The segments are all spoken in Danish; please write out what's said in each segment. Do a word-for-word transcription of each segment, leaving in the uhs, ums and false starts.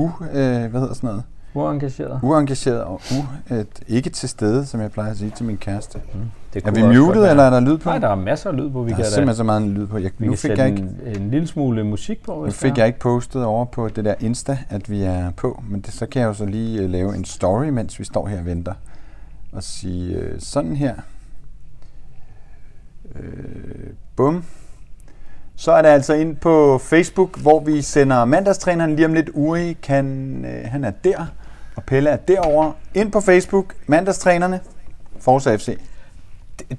U, øh, hvad hedder sådan noget? Uengageret. Uengageret og u, et, ikke til stede, som jeg plejer at sige til min kæreste. Mm. Det er vi muted, være. Eller er der lyd på? Nej, der er masser af lyd på. Vi der kan er simpelthen da. Så meget lyd på. Jeg, vi nu fik jeg ikke en, en lille smule musik på. Nu fik jeg ikke postet over på det der Insta, at vi er på, men det, så kan jeg jo så lige uh, lave en story, mens vi står her og venter, og sige uh, sådan her. Uh, bum. Så er det altså ind på Facebook, hvor vi sender mandagstræneren lige om lidt. Ui, kan, øh, han er der, og Pelle er derovre. Ind på Facebook, mandagstrænerne, Forza F C.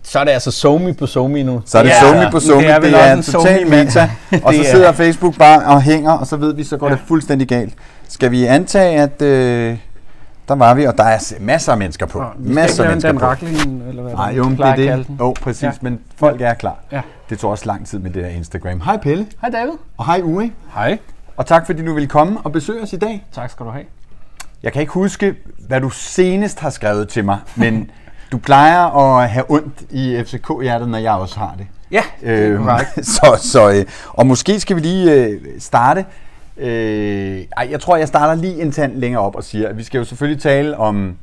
Så er det altså Zomi på Zomi nu. Så er det Zomi ja, på Zomi, det er, det er en total meta. Og så sidder Facebook bare og hænger, og så ved vi, så går ja. Det fuldstændig galt. Skal vi antage, at øh, der var vi, og der er masser af mennesker på. Ja, masser af mennesker den på. Rakling, eller hvad nej, jo, det er det. Jo, oh, præcis, ja. Men folk er klar. Ja. Det tog også lang tid med det der Instagram. Hej Pelle. Hej David. Og hej Ui. Hej. Og tak fordi du ville komme og besøge os i dag. Tak skal du have. Jeg kan ikke huske, hvad du senest har skrevet til mig, men du plejer at have ondt i F C K-hjertet, når jeg også har det. Ja, det er øhm, så, så, øh, og måske skal vi lige øh, starte. Øh, ej, jeg tror, jeg starter lige en tand længere op og siger, at vi skal jo selvfølgelig tale om...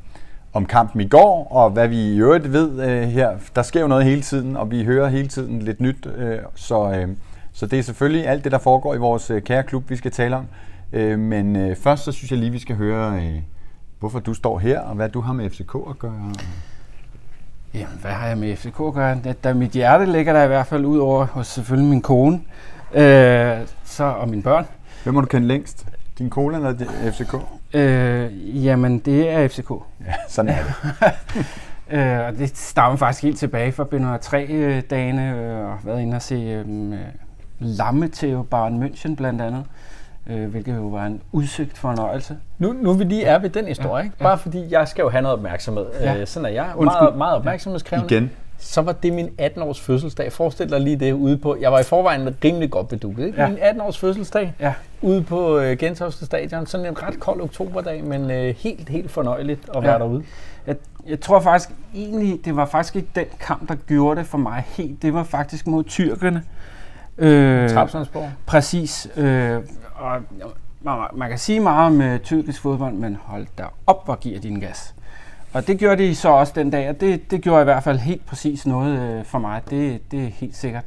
om kampen i går, og hvad vi i øvrigt ved øh, her. Der sker jo noget hele tiden, og vi hører hele tiden lidt nyt, øh, så, øh, så det er selvfølgelig alt det, der foregår i vores øh, kære klub, vi skal tale om. Øh, men øh, først så synes jeg lige, vi skal høre, øh, hvorfor du står her, og hvad du har med F C K at gøre. Jamen, hvad har jeg med F C K at gøre? Da mit hjerte ligger der i hvert fald ud over hos selvfølgelig min kone øh, så, og mine børn. Hvem har du kendt længst? Din cola eller F C K? Øh, jamen, det er F C K. Ja, sådan er det. øh, og det stammer faktisk helt tilbage fra Binder tre-dagene, øh, og været inde og se øh, Lammeteo Baron München blandt andet, øh, hvilket jo var en udsigt fornøjelse. Nu, nu vi lige er ved den historie, ja, ikke? Bare ja. Fordi jeg skal jo have noget opmærksomhed. Ja. Øh, sådan er jeg. Meget, meget opmærksomhedskrævende. Igen. Så var det min atten-års fødselsdag. Forestil dig lige det ude på. Jeg var i forvejen rimelig godt beduket, ikke? Ja. Min atten-års fødselsdag ja. Ude på øh, Gentofte Stadion. Sådan en ret kold oktoberdag, men øh, helt, helt fornøjeligt at være ja. Derude. Jeg, jeg tror faktisk egentlig, det var faktisk ikke den kamp, der gjorde det for mig helt. Det var faktisk mod tyrkerne. Øh, Trabzonspor. Præcis. Øh, og man, man kan sige meget om øh, tyrkisk fodbold, men hold da op og giver din gas. Og det gjorde de så også den dag, og det, det gjorde i hvert fald helt præcis noget øh, for mig. Det, det er helt sikkert.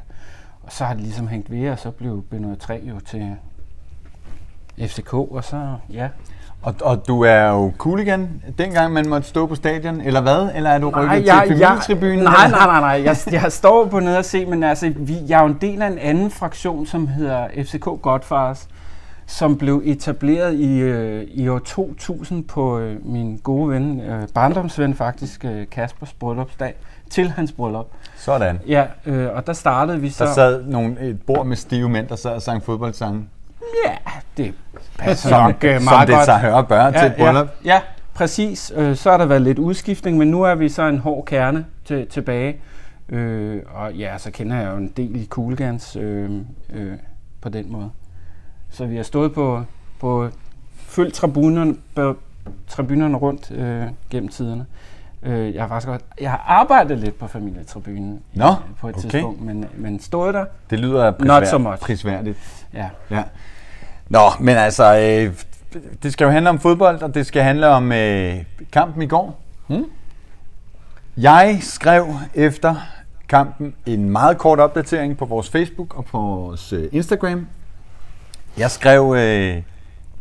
Og så har det ligesom hængt ved, og så blev Binder tre jo til F C K, og så ja. Og, og du er jo cool igen, dengang man måtte stå på stadion, eller hvad? Eller er du nej, rykket jeg, til familietribunen? Nej, nej, nej, nej. Jeg, jeg står på nede og se, men altså, vi, jeg er jo en del af en anden fraktion, som hedder F C K Godfars, som blev etableret i, øh, i år to tusind på øh, min gode ven, øh, barndomsven faktisk, øh, Kaspers bryllupsdag, til hans bryllup. Sådan. Ja, øh, og der startede vi så... Der sad nogle, et bord med stive mænd, der sad og sang fodboldsange. Ja, det passer som, nok øh, meget som godt. Som det tager højere børn ja, til et bryllup. Ja, ja præcis. Øh, så har der været lidt udskiftning, men nu er vi så en hård kerne til, tilbage. Øh, og ja, så kender jeg jo en del i Kuglegans øh, øh, på den måde. Så vi har stået på, på fyldt tribunerne, tribunerne rundt øh, gennem tiderne. Øh, jeg har faktisk godt, jeg har arbejdet lidt på familietribunen no, øh, på et okay. tidspunkt, men, men stået der. Det lyder prisværd, prisværdigt. Ja. Ja. Nå, men altså, øh, det skal jo handle om fodbold, og det skal handle om øh, kampen i går. Hmm? Jeg skrev efter kampen en meget kort opdatering på vores Facebook og på vores øh, Instagram. Jeg skrev øh,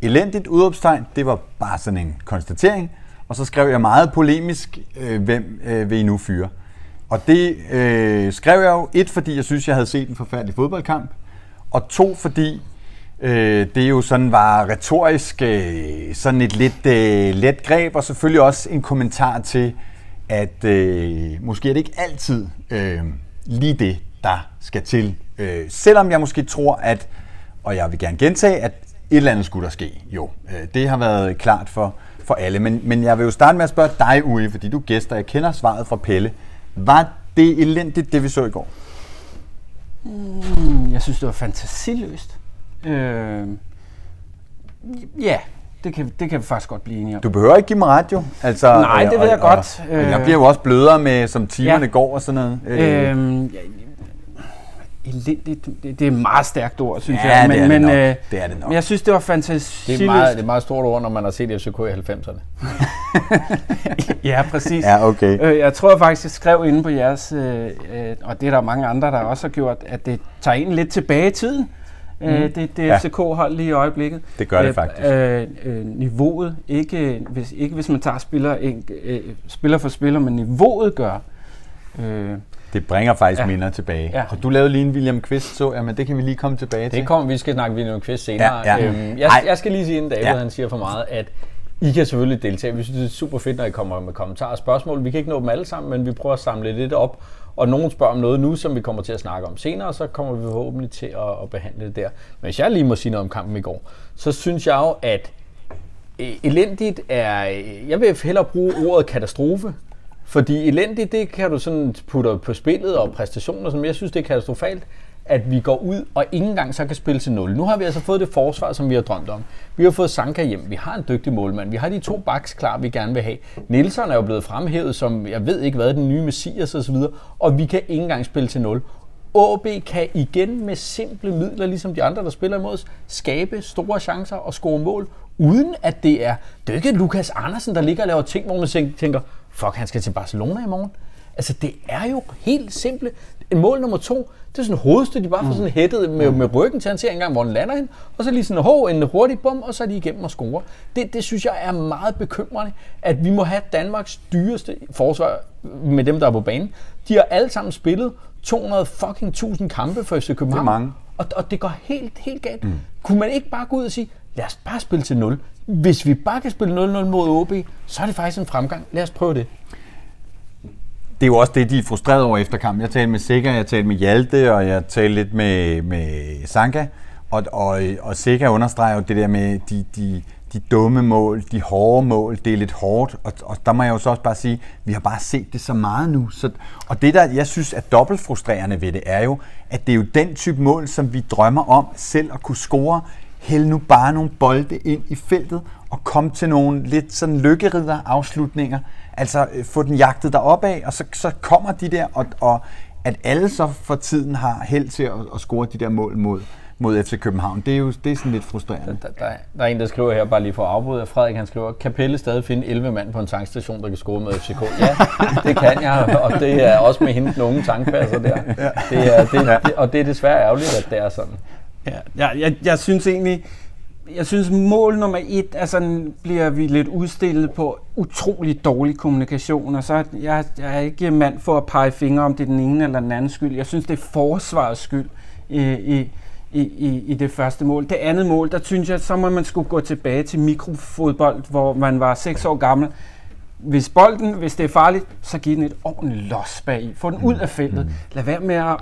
elendigt udråbstegn, det var bare sådan en konstatering, og så skrev jeg meget polemisk, øh, hvem øh, vil I nu fyre? Og det øh, skrev jeg jo, et fordi jeg synes, jeg havde set en forfærdelig fodboldkamp, og to fordi øh, det jo sådan var retorisk, øh, sådan et lidt øh, let greb, og selvfølgelig også en kommentar til, at øh, måske er det ikke altid øh, lige det, der skal til. Øh, selvom jeg måske tror, at og jeg vil gerne gentage, at et eller andet skulle der ske. Jo, det har været klart for, for alle. Men, men jeg vil jo starte med at spørge dig, Ui, fordi du gæster. Jeg kender svaret fra Pelle. Var det elendigt, det vi så i går? Mm, jeg synes, det var fantasiløst. Øh, ja, det kan, det kan vi faktisk godt blive enige om. Du behøver ikke give mig ret, jo. Altså, nej, det øh, ved jeg og, godt. Og, øh, jeg bliver jo også blødere, med, som timerne ja. Går og sådan noget. Øh, øh, elendigt, det, det er meget stærkt ord, synes ja, jeg. Men, det er det men, øh, det er det nok. Men jeg synes, det var fantastisk. Det er meget, det er meget stort ord, når man har set F C K i halvfemserne. Ja, præcis. Ja, okay. Jeg tror jeg faktisk, jeg skrev inde på jeres, øh, og det er der mange andre, der også har gjort, at det tager en lidt tilbage i tiden. Mm. Øh, det det ja. F C K-hold lige i øjeblikket. Det gør det faktisk. Øh, øh, niveauet, ikke hvis, ikke hvis man tager spiller, en, øh, spiller for spiller, men niveauet gør. Øh, Det bringer faktisk ja. minder tilbage. Ja. Og du lavede lige en William Kvist, så jamen, det kan vi lige komme tilbage det til. Det kommer vi skal snakke William Kvist senere. Ja, ja. Øhm, jeg, jeg skal lige sige inden David, ja. han siger for meget, at I kan selvfølgelig deltage. Vi synes, det er super fedt, når I kommer med kommentarer og spørgsmål. Vi kan ikke nå dem alle sammen, men vi prøver at samle lidt op. Og nogen spørger om noget nu, som vi kommer til at snakke om senere, og så kommer vi forhåbentlig til at, at behandle det der. Men hvis jeg lige må sige noget om kampen i går, så synes jeg jo, at elendigt er... Jeg vil hellere bruge ordet katastrofe. Fordi elendigt, det kan du sådan putte på spillet og præstationer, som jeg synes, det er katastrofalt, at vi går ud og ikke engang så kan spille til nul. Nu har vi altså fået det forsvar, som vi har drømt om. Vi har fået Sanka hjem, vi har en dygtig målmand, vi har de to backs klar, vi gerne vil have. Nielsen er jo blevet fremhævet som, jeg ved ikke hvad, den nye messias osv., og vi kan ikke engang spille til nul. AaB kan igen med simple midler, ligesom de andre, der spiller imod os, skabe store chancer og score mål, uden at det er, det er ikke Lukas Andersen, der ligger og laver ting, hvor man tænker, fuck, han skal til Barcelona i morgen. Altså, det er jo helt simpelt. Mål nummer to, det er sådan hovedstød, de bare får sådan hættet med, med ryggen til, han ser engang, hvor den lander hen, og så lige sådan, hov, en hurtig bum, og så er de igennem og scorer. Det, det synes jeg er meget bekymrende, at vi må have Danmarks dyreste forsvar med dem, der er på banen. De har alle sammen spillet to hundrede fucking tusind kampe for F C København. Det er mange. Og, og det går helt, helt galt. Mm. Kunne man ikke bare gå ud og sige, lad os bare spille til nul. Hvis vi bare kan spille nul nul mod AaB, så er det faktisk en fremgang. Lad os prøve det. Det er jo også det, de er frustreret over efter kampen. Jeg talte med Sikker, jeg talte med Hjalte, og jeg talte lidt med, med Sanka. Og, og, og Sikker understreger det der med de, de, de dumme mål, de hårde mål, det er lidt hårdt. Og, og der må jeg jo så også bare sige, vi har bare set det så meget nu. Så, og det, der jeg synes er dobbelt frustrerende ved det, er jo, at det er jo den type mål, som vi drømmer om selv at kunne score. Hæld nu bare nogle bolde ind i feltet og kom til nogle lidt sådan lykkeridder afslutninger. Altså få den jagtet deroppe af, og så, så kommer de der, og, og at alle så for tiden har held til at, at score de der mål mod, mod F C København. Det er jo det er sådan lidt frustrerende. Der, der, der er en, der skriver her, bare lige for at afbryde, Frederik, han skriver, kan Pelle stadig finde elleve mand på en tankstation, der kan score med F C K? Ja, det kan jeg, og det er også med hende den unge tankpasser der. Ja. Det er, det, det, og det er desværre ærgerligt, at det er sådan. Ja, jeg, jeg, jeg synes egentlig, jeg synes mål nummer et, altså bliver vi lidt udstillet på utrolig dårlig kommunikation, og så jeg, jeg er ikke mand for at pege fingre, om det er den ene eller den anden skyld. Jeg synes, det er forsvarets skyld i, i, i, i det første mål. Det andet mål, der synes jeg, så må man skulle gå tilbage til mikrofodbold, hvor man var seks år gammel. Hvis bolden, hvis det er farligt, så giv den et ordentligt los bagi. Få den ud af feltet. Lad være med at...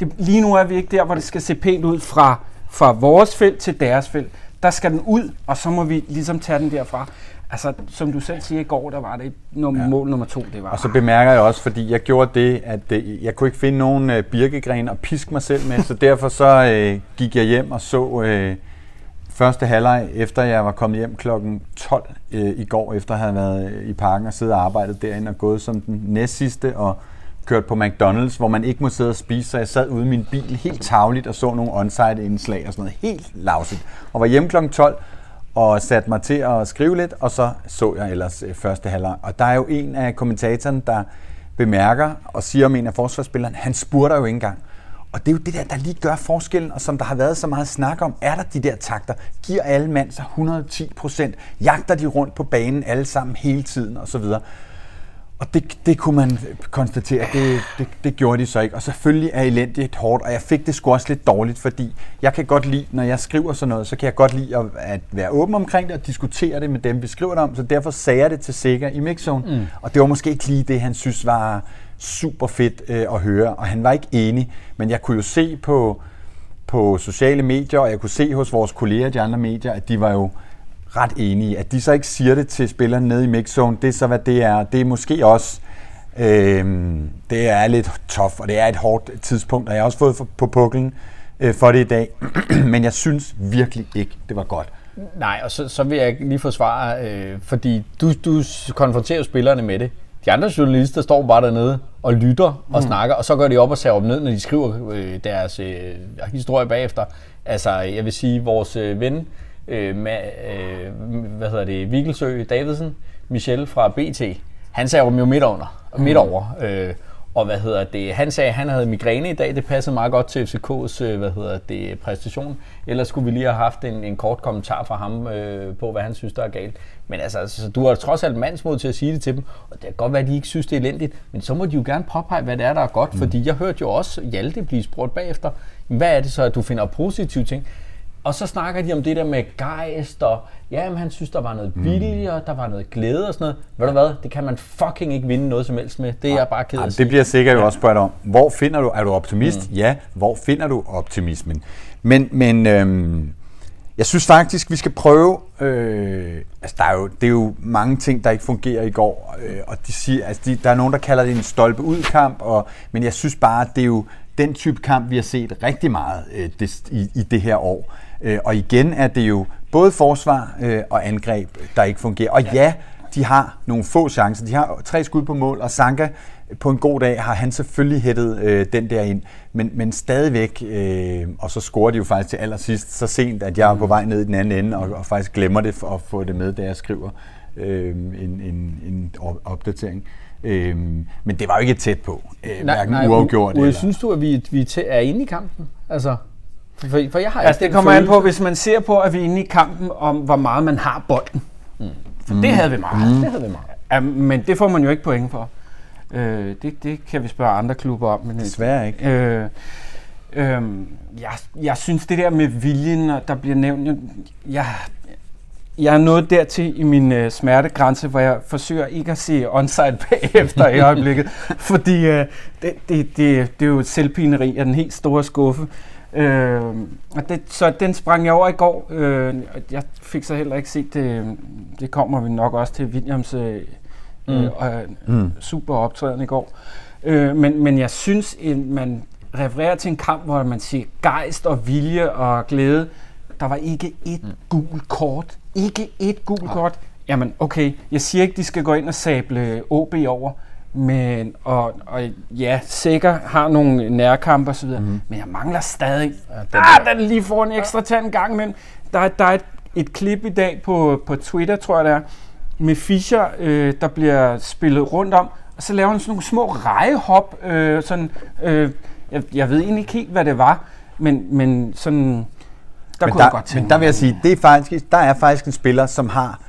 Det, lige nu er vi ikke der, hvor det skal se pænt ud fra, fra vores felt til deres felt. Der skal den ud, og så må vi ligesom tage den derfra. Altså, som du selv siger i går, der var det nummer, ja. mål nummer to, det var. Og så bemærker jeg også, fordi jeg gjorde det, at øh, jeg kunne ikke finde nogen øh, birkegren at piske mig selv med, så derfor så øh, gik jeg hjem og så... Øh, Første halvleg, efter jeg var kommet hjem klokken tolv øh, i går, efter jeg havde været i parken og siddet og arbejdet derinde og gået som den næstsidste og kørt på McDonald's, hvor man ikke må sidde og spise, så jeg sad ude i min bil helt tavligt og så nogle onsite-indslag og sådan noget helt lavsigt. Og var hjemme klokken tolv og satte mig til at skrive lidt, og så så jeg ellers øh, første halvleg. Og der er jo en af kommentatoren, der bemærker og siger om en af forsvarsspillerne, han spurgte jo ikke engang. Og det er jo det der, der lige gør forskellen, og som der har været så meget snak om, er der de der takter, giver alle mand sig hundrede og ti procent, jagter de rundt på banen alle sammen hele tiden osv. Og, og det, det kunne man konstatere, det, det, det gjorde de så ikke. Og selvfølgelig er elendigt hårdt, og jeg fik det sgu også lidt dårligt, fordi jeg kan godt lide, når jeg skriver sådan noget, så kan jeg godt lide at, at være åben omkring det og diskutere det med dem, vi skriver det om, så derfor sagde jeg det til Sikker i mixzone. Mm. Og det var måske ikke lige det, han synes var... super fedt øh, at høre, og han var ikke enig, men jeg kunne jo se på, på sociale medier, og jeg kunne se hos vores kolleger, de andre medier, at de var jo ret enige. At de så ikke siger det til spillerne nede i mixzone, det er så hvad det er. Det er måske også øh, det er lidt tough, og det er et hårdt tidspunkt, og jeg har også fået på puklen øh, for det i dag, men jeg synes virkelig ikke, det var godt. Nej, og så, så vil jeg lige forsvare, øh, fordi du, du konfronterer spillerne med det. De andre journalister står bare dernede og lytter og mm. snakker, og så går de op og sager op ned, når de skriver øh, deres øh, historie bagefter. Altså, jeg vil sige, vores øh, ven, øh, med, øh, hvad hedder det, Vigelsø Davidsen, Michel fra B T, han sagde jo midt under, midt over, øh, og hvad hedder det, han sagde, at han havde migræne i dag, det passede meget godt til F C K's, hvad hedder det, præstation, ellers skulle vi lige have haft en, en kort kommentar fra ham øh, på, hvad han synes, der er galt. Men altså, altså, du har trods alt mandsmod til at sige det til dem, og det kan godt være, at de ikke synes, det er elendigt, men så må de jo gerne påpege, hvad det er, der er godt, mm. fordi jeg hørte jo også Hjalte blive spurgt bagefter, hvad er det så, at du finder positive ting? Og så snakker de om det der med gejst, og jamen, han synes, der var noget vilje, og der var noget glæde og sådan noget. Ved du hvad, det kan man fucking ikke vinde noget som helst med. Det er ja, jeg bare ked af. Det bliver sikkert jo også spørget om. Hvor finder du, er du optimist? Mm. Ja, hvor finder du optimismen? Men, men øhm, jeg synes faktisk, vi skal prøve, øh, altså der er jo, det er jo mange ting, der ikke fungerer i går, øh, og de siger, altså de, der er nogen, der kalder det en stolpe udkamp, og, men jeg synes bare, det er jo den type kamp, vi har set rigtig meget øh, det, i, i det her år. Og igen er det jo både forsvar og angreb, der ikke fungerer. Og ja, de har nogle få chancer. De har tre skud på mål, og Sanka på en god dag har han selvfølgelig hættet øh, den der ind. Men, men stadigvæk, øh, og så scorer de jo faktisk til allersidst så sent, at jeg er på vej ned i den anden ende, og, og faktisk glemmer det for at få det med, da jeg skriver øh, en, en, en opdatering. Øh, men det var jo ikke tæt på, øh, hverken nej, nej, uafgjort u- u- eller... Synes du, at vi, vi tæ- er inde i kampen? Altså... For, for jeg har altså, det kommer følelse. An på, hvis man ser på, at vi er inde i kampen om, hvor meget man har bolden. Mm. For det havde vi meget. Mm. Det havde vi meget. Ja, men det får man jo ikke point for. Øh, det, det kan vi spørge andre klubber om. Men desværre ikke. Øh, øh, jeg, jeg synes, det der med viljen, der bliver nævnt... Jeg, jeg er nået dertil i min øh, smertegrænse, hvor jeg forsøger ikke at se onside bagefter i øjeblikket. Fordi øh, det, det, det, det er jo et selvpineri af den helt store skuffe. Øh, og det, så den sprang jeg over i går. Øh, jeg fik så heller ikke set det. Det kommer vi nok også til Williams øh, mm. øh, mm. super optræden i går. Øh, men, men jeg synes, at man refererer til en kamp, hvor man siger gejst og vilje og glæde. Der var ikke et mm. gult kort. Ikke et gult ja. kort. Jamen okay, jeg siger ikke, de skal gå ind og sable AaB over. Men, og, og ja, Sikker har nogle nærkampe osv., mm-hmm. men jeg mangler stadig. Ja, den ah, den lige får en ekstra tand en gang imellem. Der, der er et, et klip i dag på, på Twitter, tror jeg det er, med Fischer, øh, der bliver spillet rundt om, og så laver han sådan nogle små rejehop, øh, sådan, øh, jeg, jeg ved egentlig ikke helt, hvad det var, men, men sådan, der men kunne der, jeg godt tænke. Men der vil jeg sige, det er faktisk, der er faktisk en spiller, som har,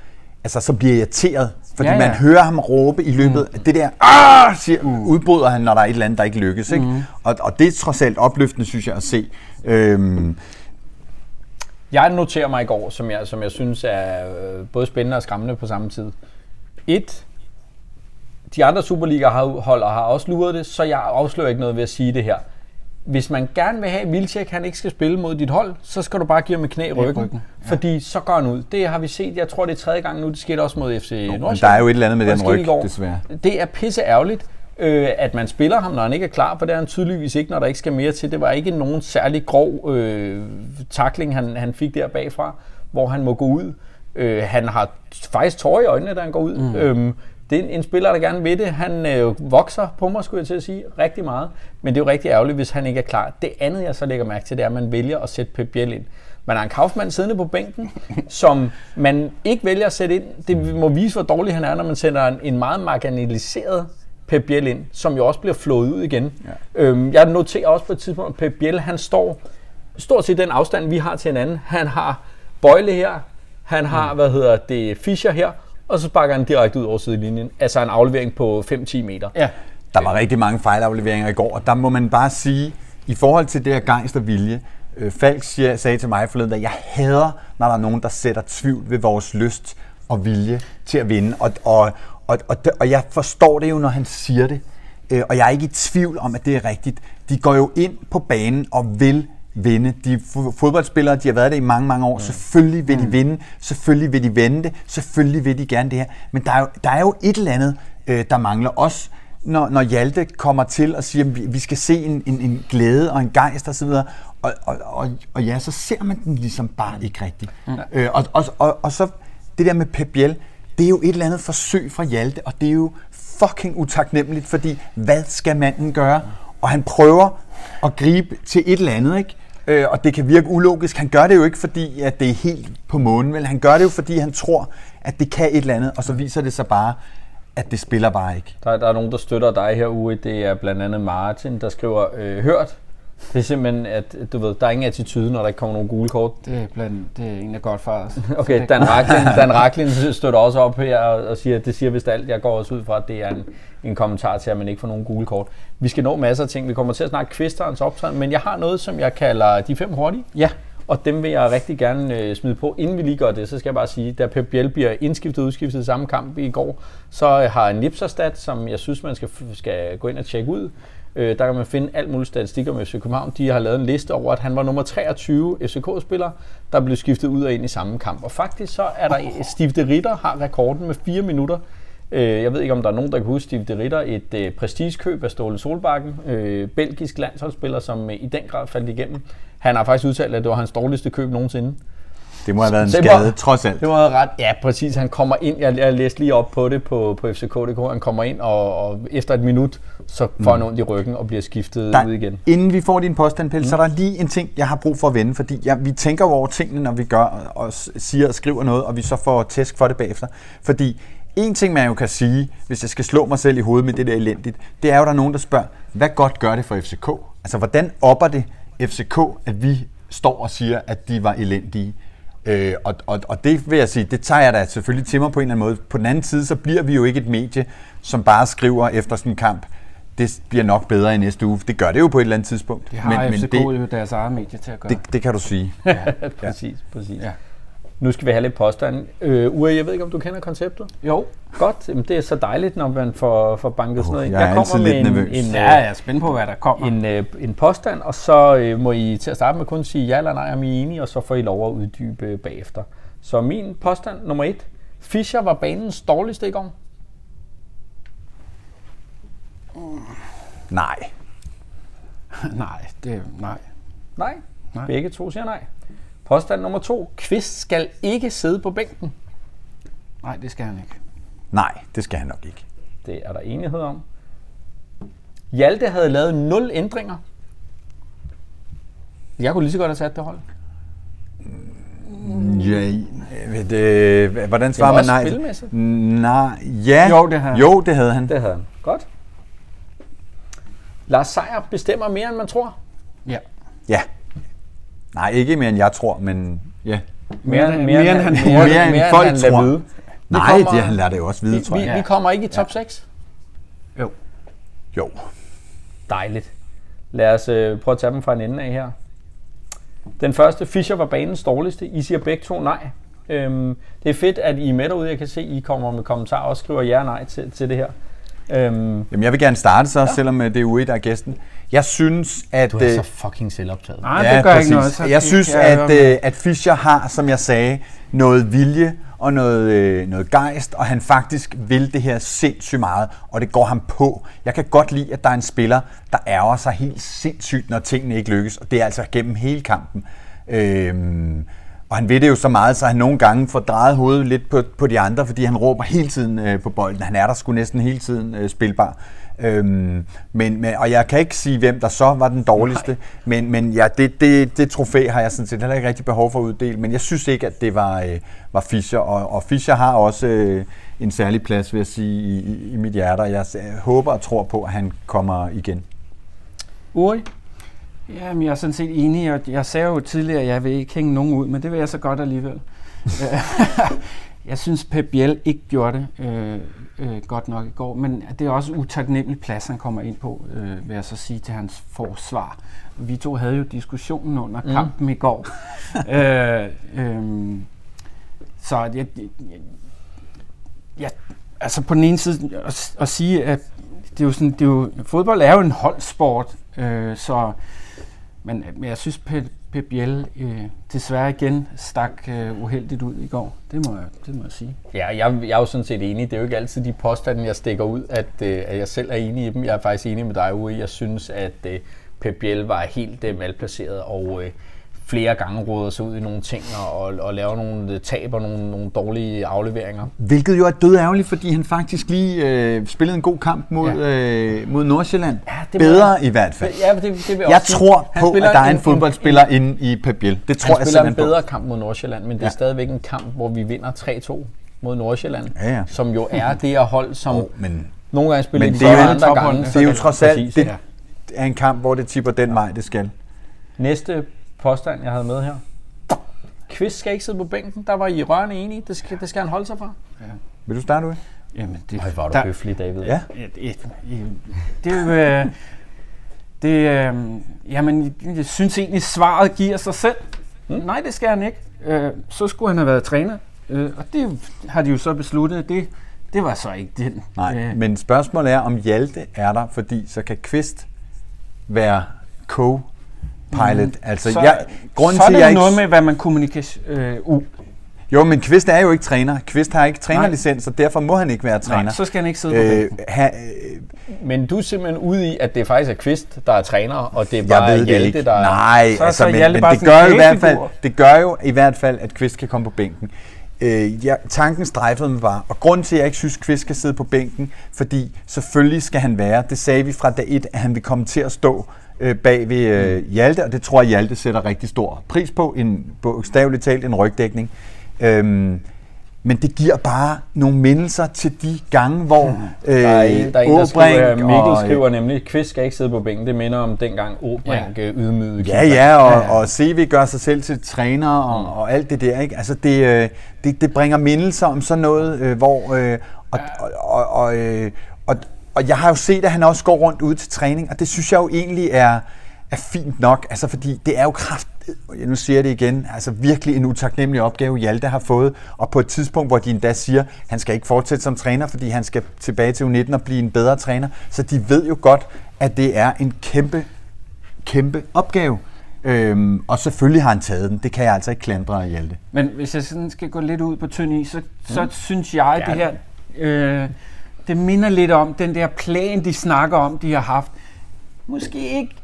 altså som bliver irriteret, fordi ja, ja. man hører ham råbe i løbet af det der, Arr! Siger, udbryder han, når der er et eller andet, der ikke lykkes. Ikke? Mm. Og, og det er trods alt opløftende, synes jeg, at se. Øhm. Jeg noterer mig i går, som jeg, som jeg synes er både spændende og skræmmende på samme tid. Et, de andre Superliga-hold har også luret det, så jeg afslører ikke noget ved at sige det her. Hvis man gerne vil have, at Vilcek han ikke skal spille mod dit hold, så skal du bare give ham et knæ i ryggen, ryggen. Ja. Fordi så går han ud. Det har vi set, jeg tror det er tredje gang nu, det skete også mod F C Nordsjælland. Der er jo et eller andet med den ryg, desværre. Det er pisse ærgerligt, øh, at man spiller ham, når han ikke er klar, for det er han tydeligvis ikke, når der ikke skal mere til. Det var ikke nogen særlig grov øh, tackling, han, han fik der bagfra, hvor han må gå ud. Øh, han har faktisk tårer i øjnene, da han går ud. Mm. Øhm, Det er en, en spiller, der gerne vil det. Han øh, vokser på mig, skulle jeg til at sige, rigtig meget. Men det er jo rigtig ærgerligt, hvis han ikke er klar. Det andet, jeg så lægger mærke til, det er, at man vælger at sætte Pep Biel ind. Man har en Kaufmann siddende på bænken, som man ikke vælger at sætte ind. Det må vise, hvor dårlig han er, når man sender en, en meget marginaliseret Pep Biel ind, som jo også bliver flået ud igen. Ja. Øhm, jeg noterer også på et tidspunkt, at Pep Biel, han står stort set den afstand, vi har til hinanden. Han har Bøjle her, han har, hvad hedder det, Fischer her, og så sparker han direkte ud over sidelinjen. Altså en aflevering på fem til ti meter. Ja. Der var rigtig mange fejlafleveringer i går, og der må man bare sige, i forhold til det her gejst og vilje, øh, Falk sagde til mig forleden, at jeg hader, når der er nogen, der sætter tvivl ved vores lyst og vilje til at vinde. Og, og, og, og, og jeg forstår det jo, når han siger det, øh, og jeg er ikke i tvivl om, at det er rigtigt. De går jo ind på banen og vil vinde. De fodboldspillere, de har været der i mange, mange år. Mm. Selvfølgelig vil de vinde. Selvfølgelig vil de vende det. Selvfølgelig vil de gerne det her. Men der er jo, der er jo et eller andet, øh, der mangler os, når, når Hjalte kommer til og siger, at vi skal se en, en, en glæde og en gejst og så videre. Og, og, og, og ja, så ser man den ligesom bare ikke rigtigt. Mm. Øh, og, og, og, og så det der med Pep Biel, det er jo et eller andet forsøg fra Hjalte, og det er jo fucking utaknemmeligt, fordi hvad skal manden gøre? Og han prøver at gribe til et eller andet, ikke? Øh, og det kan virke ulogisk. Han gør det jo ikke, fordi at det er helt på månen, vel? Han gør det jo, fordi han tror, at det kan et eller andet, og så viser det sig bare, at det spiller bare ikke. Der, der er nogen, der støtter dig her, Ui. Det er blandt andet Martin, der skriver, øh, hørt. Det er simpelthen, at du ved, der er ingen attitude, når der ikke kommer nogen gule kort. Det er, blandt, det er en af Godfathers. Okay, Dan Racklin, Dan Racklin støtter også op her og siger, at det siger vist alt. Jeg går også ud fra, at det er en, en kommentar til, at man ikke får nogen gule kort. Vi skal nå masser af ting. Vi kommer til at snakke Kvisterens optræden, men jeg har noget, som jeg kalder de fem hurtige. Ja. Og dem vil jeg rigtig gerne øh, smide på. Inden vi lige gør det, så skal jeg bare sige, da Pep Biel bliver indskiftet og udskiftet i samme kamp i går, så har Nipserstad, som jeg synes, man skal, skal gå ind og tjekke ud. Der kan man finde alt muligt statistikker med F C København. De har lavet en liste over, at han var nummer treogtyve F C K-spiller, der blev skiftet ud og ind i samme kamp. Og faktisk så er der Steve de Ritter har rekorden med fire minutter. Jeg ved ikke, om der er nogen, der kan huske Steve de Ritter. Et prestigekøb af Ståle Solbakken, belgisk landsholdsspiller, som i den grad faldt igennem. Han har faktisk udtalt, at det var hans dårligste køb nogensinde. Det må have været en skade, var, trods alt. Det var ret. Ja, præcis. Han kommer ind. Jeg, jeg læste lige op på det på, på F C K punktum d k. Han kommer ind, og, og efter et minut, så får han mm. ondt i ryggen og bliver skiftet der, ud igen. Inden vi får din påstand, Pelle, mm. så er der lige en ting, jeg har brug for at vende. Fordi jeg, vi tænker over tingene, når vi gør og siger og skriver noget, og vi så får tæsk for det bagefter. Fordi en ting, man jo kan sige, hvis jeg skal slå mig selv i hovedet med det der elendigt, det er jo, der er nogen, der spørger, hvad godt gør det for F C K? Altså, hvordan opper det F C K, at vi står og siger, at de var elendige? Øh, og, og, og det vil jeg sige, det tager jeg da selvfølgelig til mig på en eller anden måde. På den anden side, så bliver vi jo ikke et medie, som bare skriver efter sådan en kamp, det bliver nok bedre i næste uge. Det gør det jo på et eller andet tidspunkt. Det har men, F C K men det, jo deres eget medie til at gøre. Det, det kan du sige. Ja. præcis, præcis. Ja. Nu skal vi have lidt påstand. Øh, Uri, jeg ved ikke, om du kender konceptet? Jo. Godt. Jamen, det er så dejligt, når man får, får banket oh, sådan noget ind. Jeg, jeg er altid lidt en, nervøs. En, ja, jeg er spændt på, hvad der kommer. En, øh, en påstand, og så øh, må I til at starte med kun sige ja eller nej, om I er enige, og så får I lov at uddybe øh, bagefter. Så min påstand nummer et. Fischer var banens dårligste i går? Mm. Nej. nej, det nej. Nej? Nej. Begge to siger nej. Påstand nummer to. Kvist skal ikke sidde på bænken. Nej, det skal han ikke. Nej, det skal han nok ikke. Det er der enighed om. Hjalte havde lavet nul ændringer. Jeg kunne lige så godt have sat det hold. Ja, det, hvordan svarer man nej? Spilmæssigt. Nej, ja. Jo, det havde, jo, det havde han. Det havde han. Godt. Lars Seier bestemmer mere, end man tror. Ja. Ja. Nej, ikke mere end jeg tror, men ja. Mere, mere, mere end han, mere, mere, mere end mere folk end han tror. Vide. Nej, kommer, det han lader det jo også vide, vi, tror jeg. Vi, vi kommer ikke i top ja. seks? Jo. Jo. Dejligt. Lad os øh, prøve at tage dem fra en ende af her. Den første, Fischer var banens dårligste. I siger begge to nej. Øhm, det er fedt, at I er med derude. Jeg kan se, I kommer med kommentarer og skriver ja og nej til, til det her. Øhm. Jamen, jeg vil gerne starte så, ja. selvom det er Ui, der er gæsten. Jeg synes, at... Du er så fucking selvoptaget. Nej, ja, det gør præcis. Ikke noget. Så jeg synes, at, at, at Fischer har, som jeg sagde, noget vilje og noget, noget gejst, og han faktisk vil det her sindssygt meget, og det går ham på. Jeg kan godt lide, at der er en spiller, der ærger sig helt sindssygt, når tingene ikke lykkes, og det er altså gennem hele kampen. Øhm, og han ved det jo så meget, så han nogle gange får drejet hovedet lidt på, på de andre, fordi han råber hele tiden øh, på bolden. Han er der sgu næsten hele tiden øh, spilbar. Øhm, men, men, og jeg kan ikke sige, hvem der så var den dårligste, men, men ja, det, det, det trofæ har jeg sådan set heller ikke rigtig behov for at uddele, men jeg synes ikke, at det var, øh, var Fischer, og, og Fischer har også øh, en særlig plads, vil jeg sige, i, i mit hjerte, og jeg håber og tror på, at han kommer igen. Uri? Jamen, jeg er sådan set enig, og jeg sagde jo tidligere, at jeg vil ikke hænge nogen ud, men det vil jeg så godt alligevel. Jeg synes, Pep Biel ikke gjorde det øh, øh, godt nok i går, men det er også utaknemmelig plads, han kommer ind på, øh, vil jeg så sige, til hans forsvar. Vi to havde jo diskussionen under kampen mm. i går. øh, øh, så jeg, jeg, jeg, altså på den ene side at, at sige, at det er jo sådan, det er jo, fodbold er jo en holdsport, øh, så, men, men jeg synes, Pep Pep Biel øh, desværre igen stak øh, uheldigt ud i går. Det må jeg, det må jeg sige. Ja, jeg, jeg er jo sådan set enig. Det er jo ikke altid de påstande, jeg stikker ud, at, øh, at jeg selv er enig i dem. Jeg er faktisk enig med dig, Uri. Jeg synes, at øh, Pep Biel var helt øh, malplaceret, og øh, flere gange råder sig ud i nogle ting og, og, og laver nogle taber, nogle, nogle dårlige afleveringer. Hvilket jo er dødærgerligt, fordi han faktisk lige øh, spillede en god kamp mod, ja. øh, mod Nordsjælland. Ja, det bedre jeg, i hvert fald. Ja, det, det jeg jeg tror på, at der er en, en fodboldspiller en, inde i Pep Biel. Det tror jeg simpelthen på. En bedre kamp mod Nordsjælland, men det er ja. stadigvæk en kamp, hvor vi vinder tre to mod Nordsjælland, ja, ja. som jo er det her hold, som oh, men, nogle gange spiller de andre, andre gange. Det er jo trods alt det er en kamp, hvor det tipper den vej, det skal. Næste påstand, jeg havde med her. Kvist skal ikke sidde på bænken. Der var I rørende enige. Det skal, det skal han holde sig fra. Ja. Vil du starte, Ui? Jamen, det Øj, var du høflig, David. Ja. Det, det er jo... Øh, det, øh, jamen, jeg synes egentlig, svaret giver sig selv. Hmm? Nej, det skal han ikke. Øh, så skulle han have været træner. Øh, og det har de jo så besluttet. Det, det var så ikke den. Nej, øh. men spørgsmålet er, om Hjalte er der, fordi så kan Kvist være co Pilot. Altså, så jeg, grunden så er det til, jeg noget ikke... med, hvad man kommunikerer øh, ud. Jo, men Kvist er jo ikke træner. Kvist har ikke trænerlicens, så derfor må han ikke være træner. Nej, så skal han ikke sidde øh, på ha, øh, men du er simpelthen ude i, at det faktisk er Kvist, der er træner, og det er bare Hjalte, der er... Nej, så, altså, så men, men det, gør i hvert fald, det gør jo i hvert fald, at Kvist kan komme på bænken. Øh, ja, tanken strejfede mig bare, og grunden til, at jeg ikke synes, Kvist skal sidde på bænken, fordi selvfølgelig skal han være, det sagde vi fra dag et, at han vil komme til at stå bag ved øh, Hjalte, og det tror jeg, Hjalte sætter rigtig stor pris på, en bogstaveligt talt en rygdækning. Øhm, men det giver bare nogle mindelser til de gange, hvor øh, der er en, der, er en, der skriver, Mikkel skriver nemlig, Kvist skal ikke sidde på bænken, det minder om dengang Åbrink ja. ydmygede Kvist. Ja, ja, og, og C V gør sig selv til træner og, og alt det der, ikke? Altså det, det, det bringer mindelser om sådan noget, øh, hvor øh, og, og, og, og, øh, og Og jeg har jo set, at han også går rundt ude til træning, og det synes jeg jo egentlig er, er fint nok, altså fordi det er jo kraft, nu siger jeg det igen, altså virkelig en utaknemmelig opgave, Hjalte har fået, og på et tidspunkt, hvor de endda siger, at han skal ikke fortsætte som træner, fordi han skal tilbage til U nitten og blive en bedre træner, så de ved jo godt, at det er en kæmpe, kæmpe opgave. Øhm, og selvfølgelig har han taget den. Det kan jeg altså ikke klandre af Hjalte. Men hvis jeg sådan skal gå lidt ud på tynd is, så, så mm. synes jeg, at det her... Øh, det minder lidt om den der plan, de snakker om, de har haft. Måske ikke,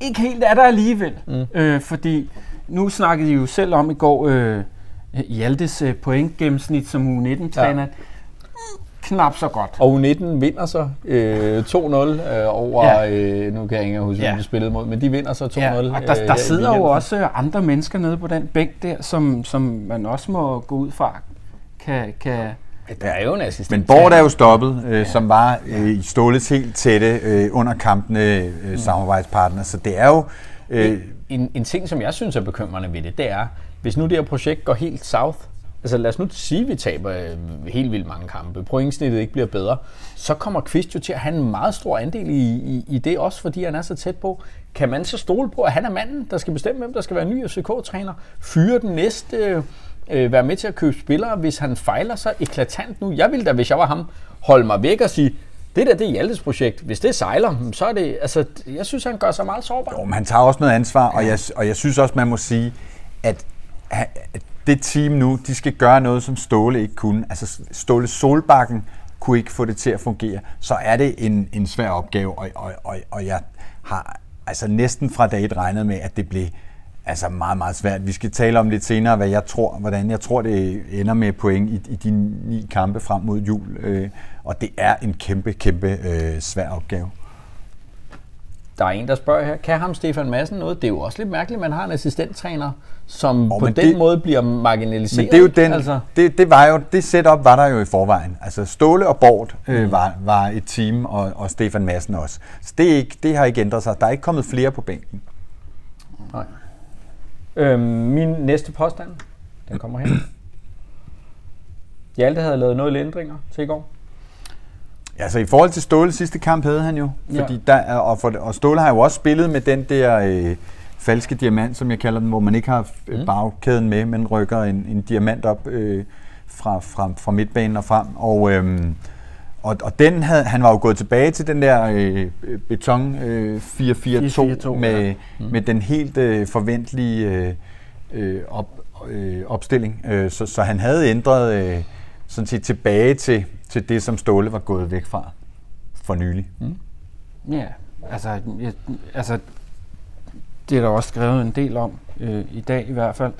ikke helt er der alligevel. Mm. Øh, fordi nu snakkede de jo selv om i går øh, Hjaltes øh, pointgennemsnit som U nitten-træner. Ja. Knap så godt. Og U nitten vinder så øh, to nul øh, over, ja. øh, nu kan jeg ikke huske, hvem de spillede mod, men de vinder så to nul. Ja. Og der, der øh, sidder jo også andre mennesker nede på den bænk der, som, som man også må gå ud fra, kan... kan Der er jo en assistent. Men Borg er jo stoppet, øh, ja. som var øh, i Ståles helt tætte øh, under kampene øh, samarbejdspartner, så det er jo... Øh, en, en ting, som jeg synes er bekymrende ved det, det er, hvis nu det her projekt går helt south, altså lad os nu sige, at vi taber øh, helt vildt mange kampe, pointsnittet ikke bliver bedre, så kommer Kvist jo til at have en meget stor andel i, i, i det også, fordi han er så tæt på. Kan man så stole på, at han er manden, der skal bestemme, hvem der skal være ny F C K-træner, fyre den næste... Øh, Øh, være med til at købe spillere, hvis han fejler sig eklatant nu. Jeg ville da, hvis jeg var ham, holde mig væk og sige, det der, det er Hjaltes projekt. Hvis det sejler, så er det, altså, jeg synes, han gør sig meget sårbar. Jo, men han tager også noget ansvar, og jeg, og jeg synes også, man må sige, at, at det team nu, de skal gøre noget, som Ståle ikke kunne. Altså, Ståle Solbakken kunne ikke få det til at fungere. Så er det en, en svær opgave, og, og, og, og jeg har altså næsten fra dag et regnet med, at det blev altså meget, meget svært. Vi skal tale om lidt senere, hvad jeg tror, hvordan jeg tror, det ender med point i, i de ni kampe frem mod jul. Øh, og det er en kæmpe, kæmpe øh, svær opgave. Der er en, der spørger her, kan ham Stefan Madsen noget? Det er jo også lidt mærkeligt, man har en assistenttræner, som oh, på den det, måde bliver marginaliseret. Men det, er jo den, altså. det, det var jo, det setup var der jo i forvejen. Altså Ståle og Borg øh, mm. var, var et team, og, og Stefan Madsen også. Så det, er ikke, det har ikke ændret sig. Der er ikke kommet flere på bænken. Nej. Øhm, min næste påstand, den kommer her. Hjalte havde lavet noget ændringer til i går. Altså i forhold til Ståle sidste kamp havde han jo, fordi ja. der er, og, for, og Ståle har jo også spillet med den der øh, falske diamant, som jeg kalder den, hvor man ikke har øh, bagkæden med, men rykker en, en diamant op øh, fra, fra, fra midtbanen og frem. Og, øh, og, og den havde, han var jo gået tilbage til den der øh, beton øh, fire fire to med, ja. mm. med den helt øh, forventelige øh, op, øh, opstilling. Øh, så, så han havde ændret øh, sådan set tilbage til, til det, som Ståle var gået væk fra for nylig. Mm. Ja, altså, jeg, altså det er der også skrevet en del om øh, i dag i hvert fald.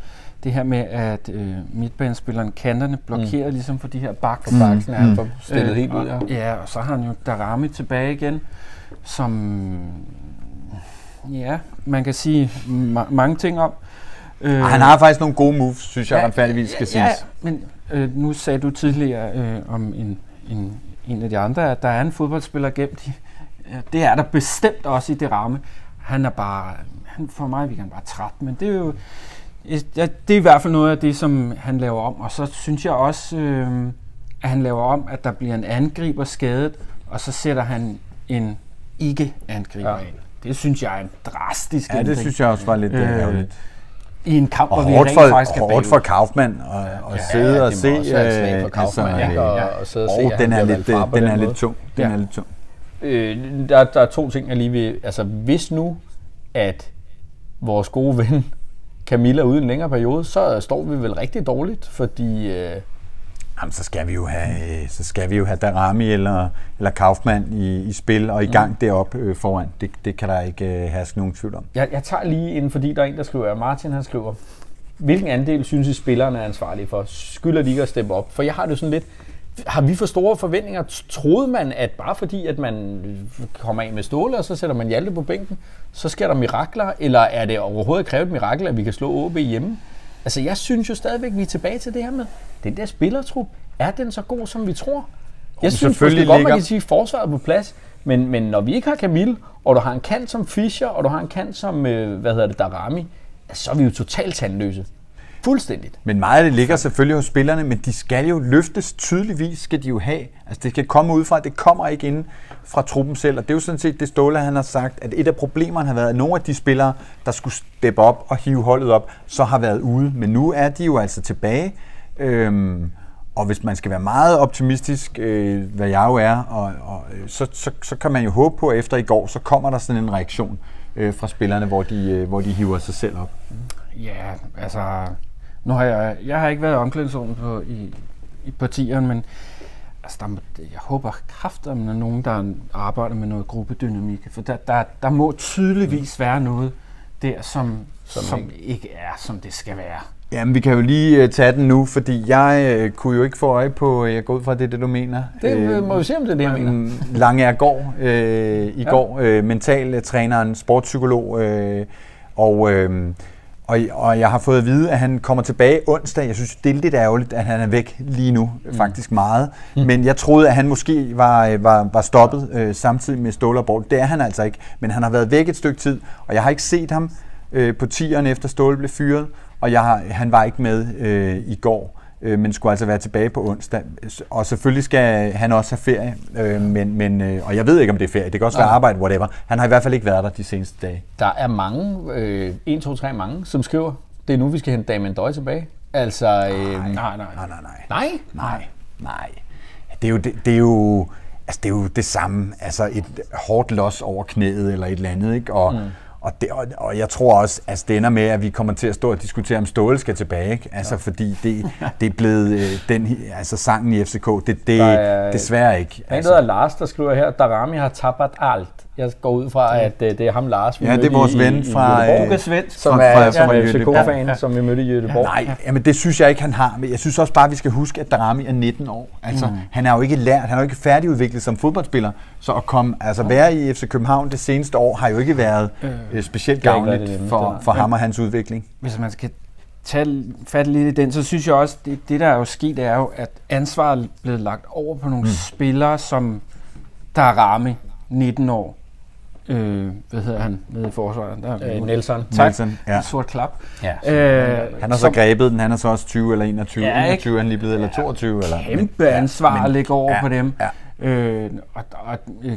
Det her med, at øh, midtbanespilleren kanterne blokerer mm. ligesom for de her baks. For baksen er han stillet øh, helt ud, ja. Og, ja, og så har han jo Darami tilbage igen, som... Ja, man kan sige ma- mange ting om. Øh, han har faktisk nogle gode moves, synes jeg, ja, retfærdigvis skal ja, ja, siges. Men øh, nu sagde du tidligere øh, om en, en, en af de andre, at der er en fodboldspiller gemt i. Ja, det er der bestemt også i det ramme. Han er bare... Han, for mig virker han bare træt, men det er jo... Ja, det er i hvert fald noget af det, som han laver om. Og så synes jeg også, øh, at han laver om, at der bliver en angriber skadet, og så sætter han en ikke-angriber ja. ind. Det synes jeg er en drastisk ja, ændring. Ja, det synes jeg også var lidt ærgerligt. Øh, I en kamp, og hvor vi rent for, faktisk er bagud. Hårdt for Kaufmann at sidde og se. Og den er lidt, den den er lidt tung. Den ja. er lidt tung. Øh, der, der er to ting, jeg lige vil... Altså, hvis nu, at vores gode ven... Camilla ude en længere periode, så står vi vel rigtig dårligt, fordi øh... Jamen, så skal vi jo have øh, så skal vi jo have Darami eller eller Kaufmann i, i spil og i gang mm. derop øh, foran. Det, det kan der ikke øh, herske nogen tvivl om. Jeg, jeg tager lige inden, fordi der er en der skriver, Martin han skriver, hvilken andel synes I spillerne er ansvarlige for? Skylder de ikke at steppe op? For jeg har det sådan lidt, har vi for store forventninger? Troede man, at bare fordi, at man kommer af med Ståle, og så sætter man Hjalte på bænken, så sker der mirakler? Eller er det overhovedet krævet mirakel, at vi kan slå AaB hjemme? Altså, jeg synes jo stadigvæk, vi er tilbage til det her med, den der spillertrup, er den så god, som vi tror? Jeg synes selvfølgelig godt, man kan sige, forsvaret på plads, men, men når vi ikke har Camille, og du har en kant som Fischer, og du har en kant som, øh, hvad hedder det, Darami, altså, så er vi jo totalt tandløse. Fuldstændigt. Men meget af det ligger selvfølgelig hos spillerne, men de skal jo løftes, tydeligvis skal de jo have. Altså det skal komme ud fra, det kommer ikke ind fra truppen selv. Og det er jo sådan set det Ståle, han har sagt, at et af problemerne har været, at nogle af de spillere, der skulle steppe op og hive holdet op, så har været ude. Men nu er de jo altså tilbage. Øhm, og hvis man skal være meget optimistisk, øh, hvad jeg jo er, og, og, så, så, så kan man jo håbe på, at efter i går, så kommer der sådan en reaktion øh, fra spillerne, hvor de, øh, hvor de hiver sig selv op. Ja, altså... Nu har jeg, jeg har ikke været i omklædningsrummet på, i, i partierne, men altså, der, jeg håber kraftedeme, at nogen, der arbejder med noget gruppedynamik, for der, der, der må tydeligvis være noget der, som, som, som ikke. ikke er, som det skal være. Jamen, vi kan jo lige tage den nu, fordi jeg øh, kunne jo ikke få øje på, jeg går ud fra, det det, du mener. Det øh, må vi se, om det er det, jeg mener. Langergaard øh, i ja. går, øh, mentaltræneren, sportspsykolog, øh, og... Øh, Og jeg har fået at vide, at han kommer tilbage onsdag. Jeg synes, det er lidt ærgerligt, at han er væk lige nu. Mm. Faktisk meget. Mm. Men jeg troede, at han måske var, var, var stoppet øh, samtidig med Ståle og Borg. Det er han altså ikke. Men han har været væk et stykke tid, og jeg har ikke set ham øh, på tieren efter Ståle blev fyret. Og jeg har, han var ikke med øh, i går, øh, men skulle altså være tilbage på onsdag. Og selvfølgelig skal han også have ferie. Øh, men, men, øh, og jeg ved ikke, om det er ferie. Det kan også være arbejde, whatever. Han har i hvert fald ikke været der de seneste dage. Der er mange, øh, en, to, tre mange, som skriver, det er nu, vi skal hente Damien Døj tilbage. Altså, øh, nej, nej, nej. Nej, nej, nej. Nej? Nej. Det er jo... Det, det er jo altså, det er jo det samme. Altså, et hårdt los over knæet eller et eller andet, ikke? Og... Mm. Og, det, og, og jeg tror også, at det ender med, at vi kommer til at stå og diskutere, om Ståle skal tilbage. Ikke? Altså, ja. Fordi det, det er blevet øh, den, altså, sangen i F C K. Det, det er desværre ikke. Han hedder Lars, der skriver her, Darami har tabt alt. Jeg går ud fra, at øh, det er ham, Lars, vi ja, mødte det er vores i, ven fra Jødeborg, som er F C K-fan, som vi mødte i Jødeborg. Ja, nej, men det synes jeg ikke, han har. Men jeg synes også bare, at vi skal huske, at Darami er nitten år. Altså, mm. Han er jo ikke lært, han er jo ikke færdigudviklet som fodboldspiller. Så at komme, altså, være i F C København det seneste år har jo ikke været øh, specielt gavnligt for, for ham og hans udvikling. Hvis man skal tage fat lidt i den, så synes jeg også, at det, det der er jo sket, er jo, at ansvaret er blevet lagt over på nogle mm. spillere, som Darami, nitten år. Øh, hvad hedder han nede i forsvaret? Der øh, Nielsen. Tak. Nielsen, ja. En sort klap. Ja, så, øh, han har så som, grebet den, han er så også tyve eller enogtyve, ja, enogtyve han lige blevet, ja, eller toogtyve. Eller, kæmpe ansvar at lægge over, ja, på dem. Ja. Øh, og og øh,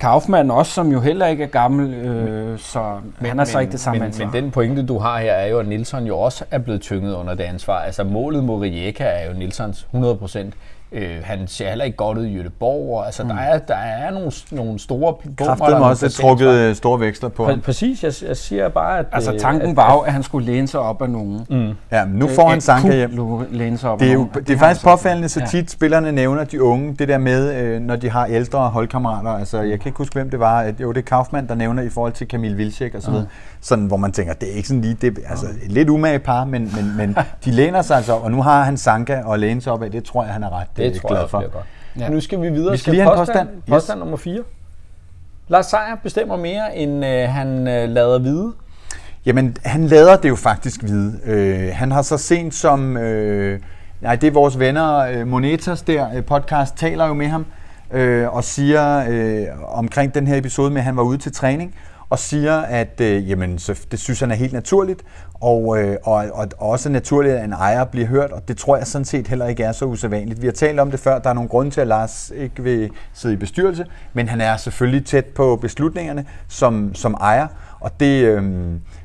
Kaufmann også, som jo heller ikke er gammel, øh, så men, han er så men, ikke det samme men, ansvar. Men den pointe, du har her, er jo, at Nielsen jo også er blevet tynget under det ansvar. Altså målet mod Rijeka er jo Nielsens hundrede procent. Øh, han ser heller ikke godt ud i Göteborg. Altså, mm. der, er, der er nogle, nogle store... Kræftede mig også trukket store vækster på Præ- Præcis, jeg, jeg siger bare, at... Altså, tanken at, var jo, at han skulle læne sig op af nogen. Mm. Ja, men nu får han Sanka hjem. Læne sig op det er, jo, det er faktisk påfaldende, så tit ja. spillerne nævner de unge, det der med, øh, når de har ældre holdkammerater. Altså, jeg kan ikke huske, hvem det var. At, jo, det er Kaufmann, der nævner i forhold til Camille Vilcek og sådan noget. Mm. Sådan, hvor man tænker, det er ikke sådan lige... Det, altså, et lidt umage par, men, men, men de læner sig altså, og nu har han Sanka og læne sig op af. Det tror jeg, han er ret. Det, det tror jeg også bliver godt. Ja. Nu skal vi videre vi skal til påstand, påstand. påstand nummer fire. Lars Seier bestemmer mere, end øh, han øh, lader vide. Jamen, han lader det jo faktisk vide. Øh, han har så sent som... Øh, nej, det er vores venner øh, Monetas der, øh, podcast, taler jo med ham øh, og siger øh, omkring den her episode med, at han var ude til træning, og siger, at øh, jamen, så det synes han er helt naturligt, og, øh, og, og også naturligt, at en ejer bliver hørt, og det tror jeg sådan set heller ikke er så usædvanligt. Vi har talt om det før, der er nogle grunde til, at Lars ikke vil sidde i bestyrelse, men han er selvfølgelig tæt på beslutningerne som, som ejer, og det, øh,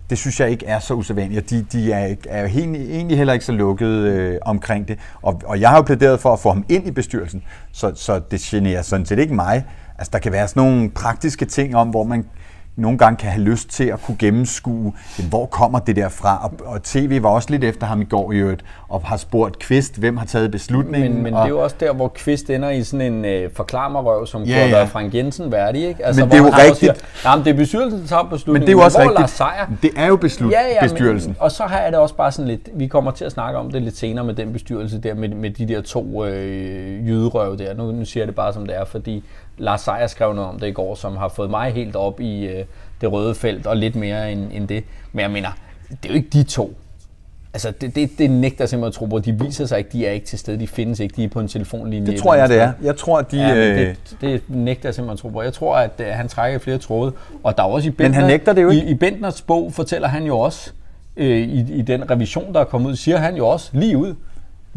det synes jeg ikke er så usædvanligt. De, de er, er egentlig heller ikke så lukkede øh, omkring det, og, og jeg har jo plæderet for at få ham ind i bestyrelsen, så, så det generer sådan set ikke mig. Altså, der kan være sådan nogle praktiske ting om, hvor man nogle gange kan have lyst til at kunne gennemskue, hvor kommer det der fra? Og T V var også lidt efter ham i går i øvrigt, og har spurgt Kvist, hvem har taget beslutningen. Men, men det er jo også der, hvor Kvist ender i sådan en øh, forklarmerrøv, som ja, kunne have ja. Frank Jensen værdig, ikke? Altså, men det er jo rigtigt. Nej, men det er bestyrelsen, der tager beslutningen. Men det er jo også rigtigt. Det er jo beslut- ja, ja, bestyrelsen. Men, og så er det også bare sådan lidt, vi kommer til at snakke om det lidt senere med den bestyrelse der, med, med de der to øh, jyderøve der. Nu, nu siger jeg det bare, som det er, fordi Lars Seier skrev noget om det i går, som har fået mig helt op i øh, det røde felt, og lidt mere end, end det. Men jeg mener, det er jo ikke de to. Altså, det, det, det nægter simpelthen at tro på. De viser sig ikke, de er ikke til stede, de findes ikke, de er på en telefonlinje. Det tror jeg, det er. Jeg tror, de... Ja, det, det nægter jeg simpelthen at tro på. Jeg tror, at øh, han trækker flere tråde, og der er også i Bentner... Men han nægter det jo ikke. I, i Bentners bog fortæller han jo også, øh, i, i den revision, der er kommet ud, siger han jo også lige ud,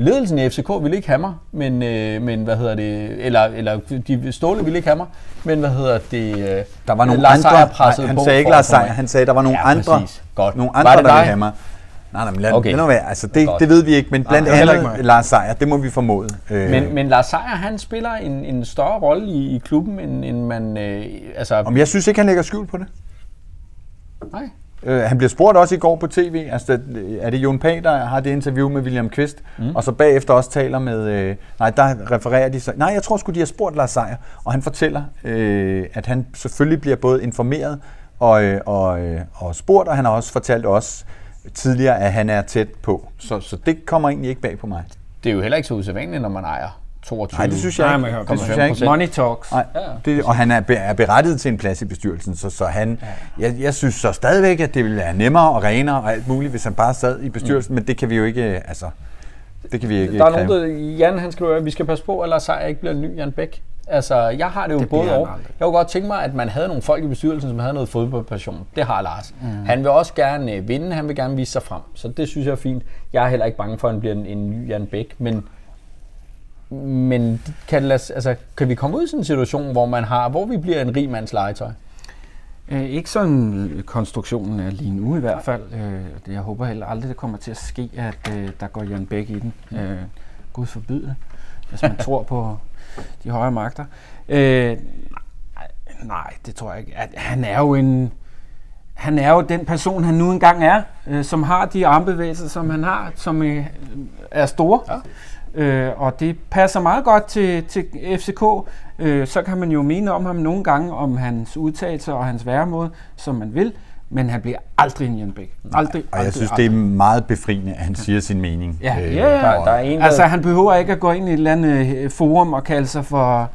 ledelsen i F C K ville ikke have mig, men øh, men hvad hedder det, eller eller de Ståle ville ikke have mig, men hvad hedder det, øh, der var nogle Lars andre pressede han, han sagde ikke Lars Seier, han sagde der var nogle ja, andre godt. nogle andre der dig? ville have mig. Nej, nej, men lad, okay. lad nu være. Altså det, det ved vi ikke, men blandt nej, andet Lars Seier, det må vi formode. Øh. Men, men Lars Seier, han spiller en, en større rolle i, i klubben, end, end man... Øh, altså. Om jeg synes ikke, han lægger skjul på det. Nej. Han bliver spurgt også i går på T V, altså er det Jon Pag, der har det interview med William Kvist, mm. og så bagefter også taler med, øh, nej, der refererer de så, nej, jeg tror sgu, de har spurgt Lars Seier, og han fortæller, øh, at han selvfølgelig bliver både informeret og, øh, og, øh, og spurgt, og han har også fortalt os tidligere, at han er tæt på, så, så det kommer egentlig ikke bag på mig. Det er jo heller ikke så usædvanligt, når man ejer toogtyve. Nej, det synes jeg ikke. Det synes jeg ikke. Money talks. Nej, det, og han er berettiget til en plads i bestyrelsen, så, så han, jeg, jeg synes så stadigvæk, at det ville være nemmere og renere og alt muligt, hvis han bare sad i bestyrelsen, mm. men det kan vi jo ikke, altså, det kan vi ikke. Der er nogen, der, Jan, han skriver, at vi skal passe på, eller Seier ikke bliver en ny Jan Beck. Altså, jeg har det jo det både over. Jeg kunne godt tænke mig, at man havde nogle folk i bestyrelsen, som havde noget fodboldpassion. Det har Lars. Mm. Han vil også gerne vinde, han vil gerne vise sig frem, så det synes jeg er fint. Jeg er heller ikke bange for, at han bliver en, en ny Jan Beck, men Men kan, lade, altså, kan vi komme ud i sådan en situation, hvor man har, hvor vi bliver en rig mands legetøj? Øh, ikke sådan konstruktionen er lige nu i hvert fald. Øh, jeg håber heller aldrig, det kommer til at ske, at øh, der går Jan Beck i den. Øh, Gud forbyde det, hvis man tror på de højere magter. Øh, nej, det tror jeg ikke. At han er jo en... Han er jo den person, han nu engang er, øh, som har de armbevægelser, som han har, som øh, er store. Ja. Øh, og det passer meget godt til, til F C K. Øh, så kan man jo mene om ham nogle gange, om hans udtalelser og hans væremåde, som man vil. Men han bliver aldrig en Jan Beck. Aldrig, og jeg aldrig, synes, aldrig. Det er meget befriende, at han siger sin mening. Ja, øh, ja, ja. Der, der er en, der... Altså, han behøver ikke at gå ind i et eller andet forum og kalde sig for...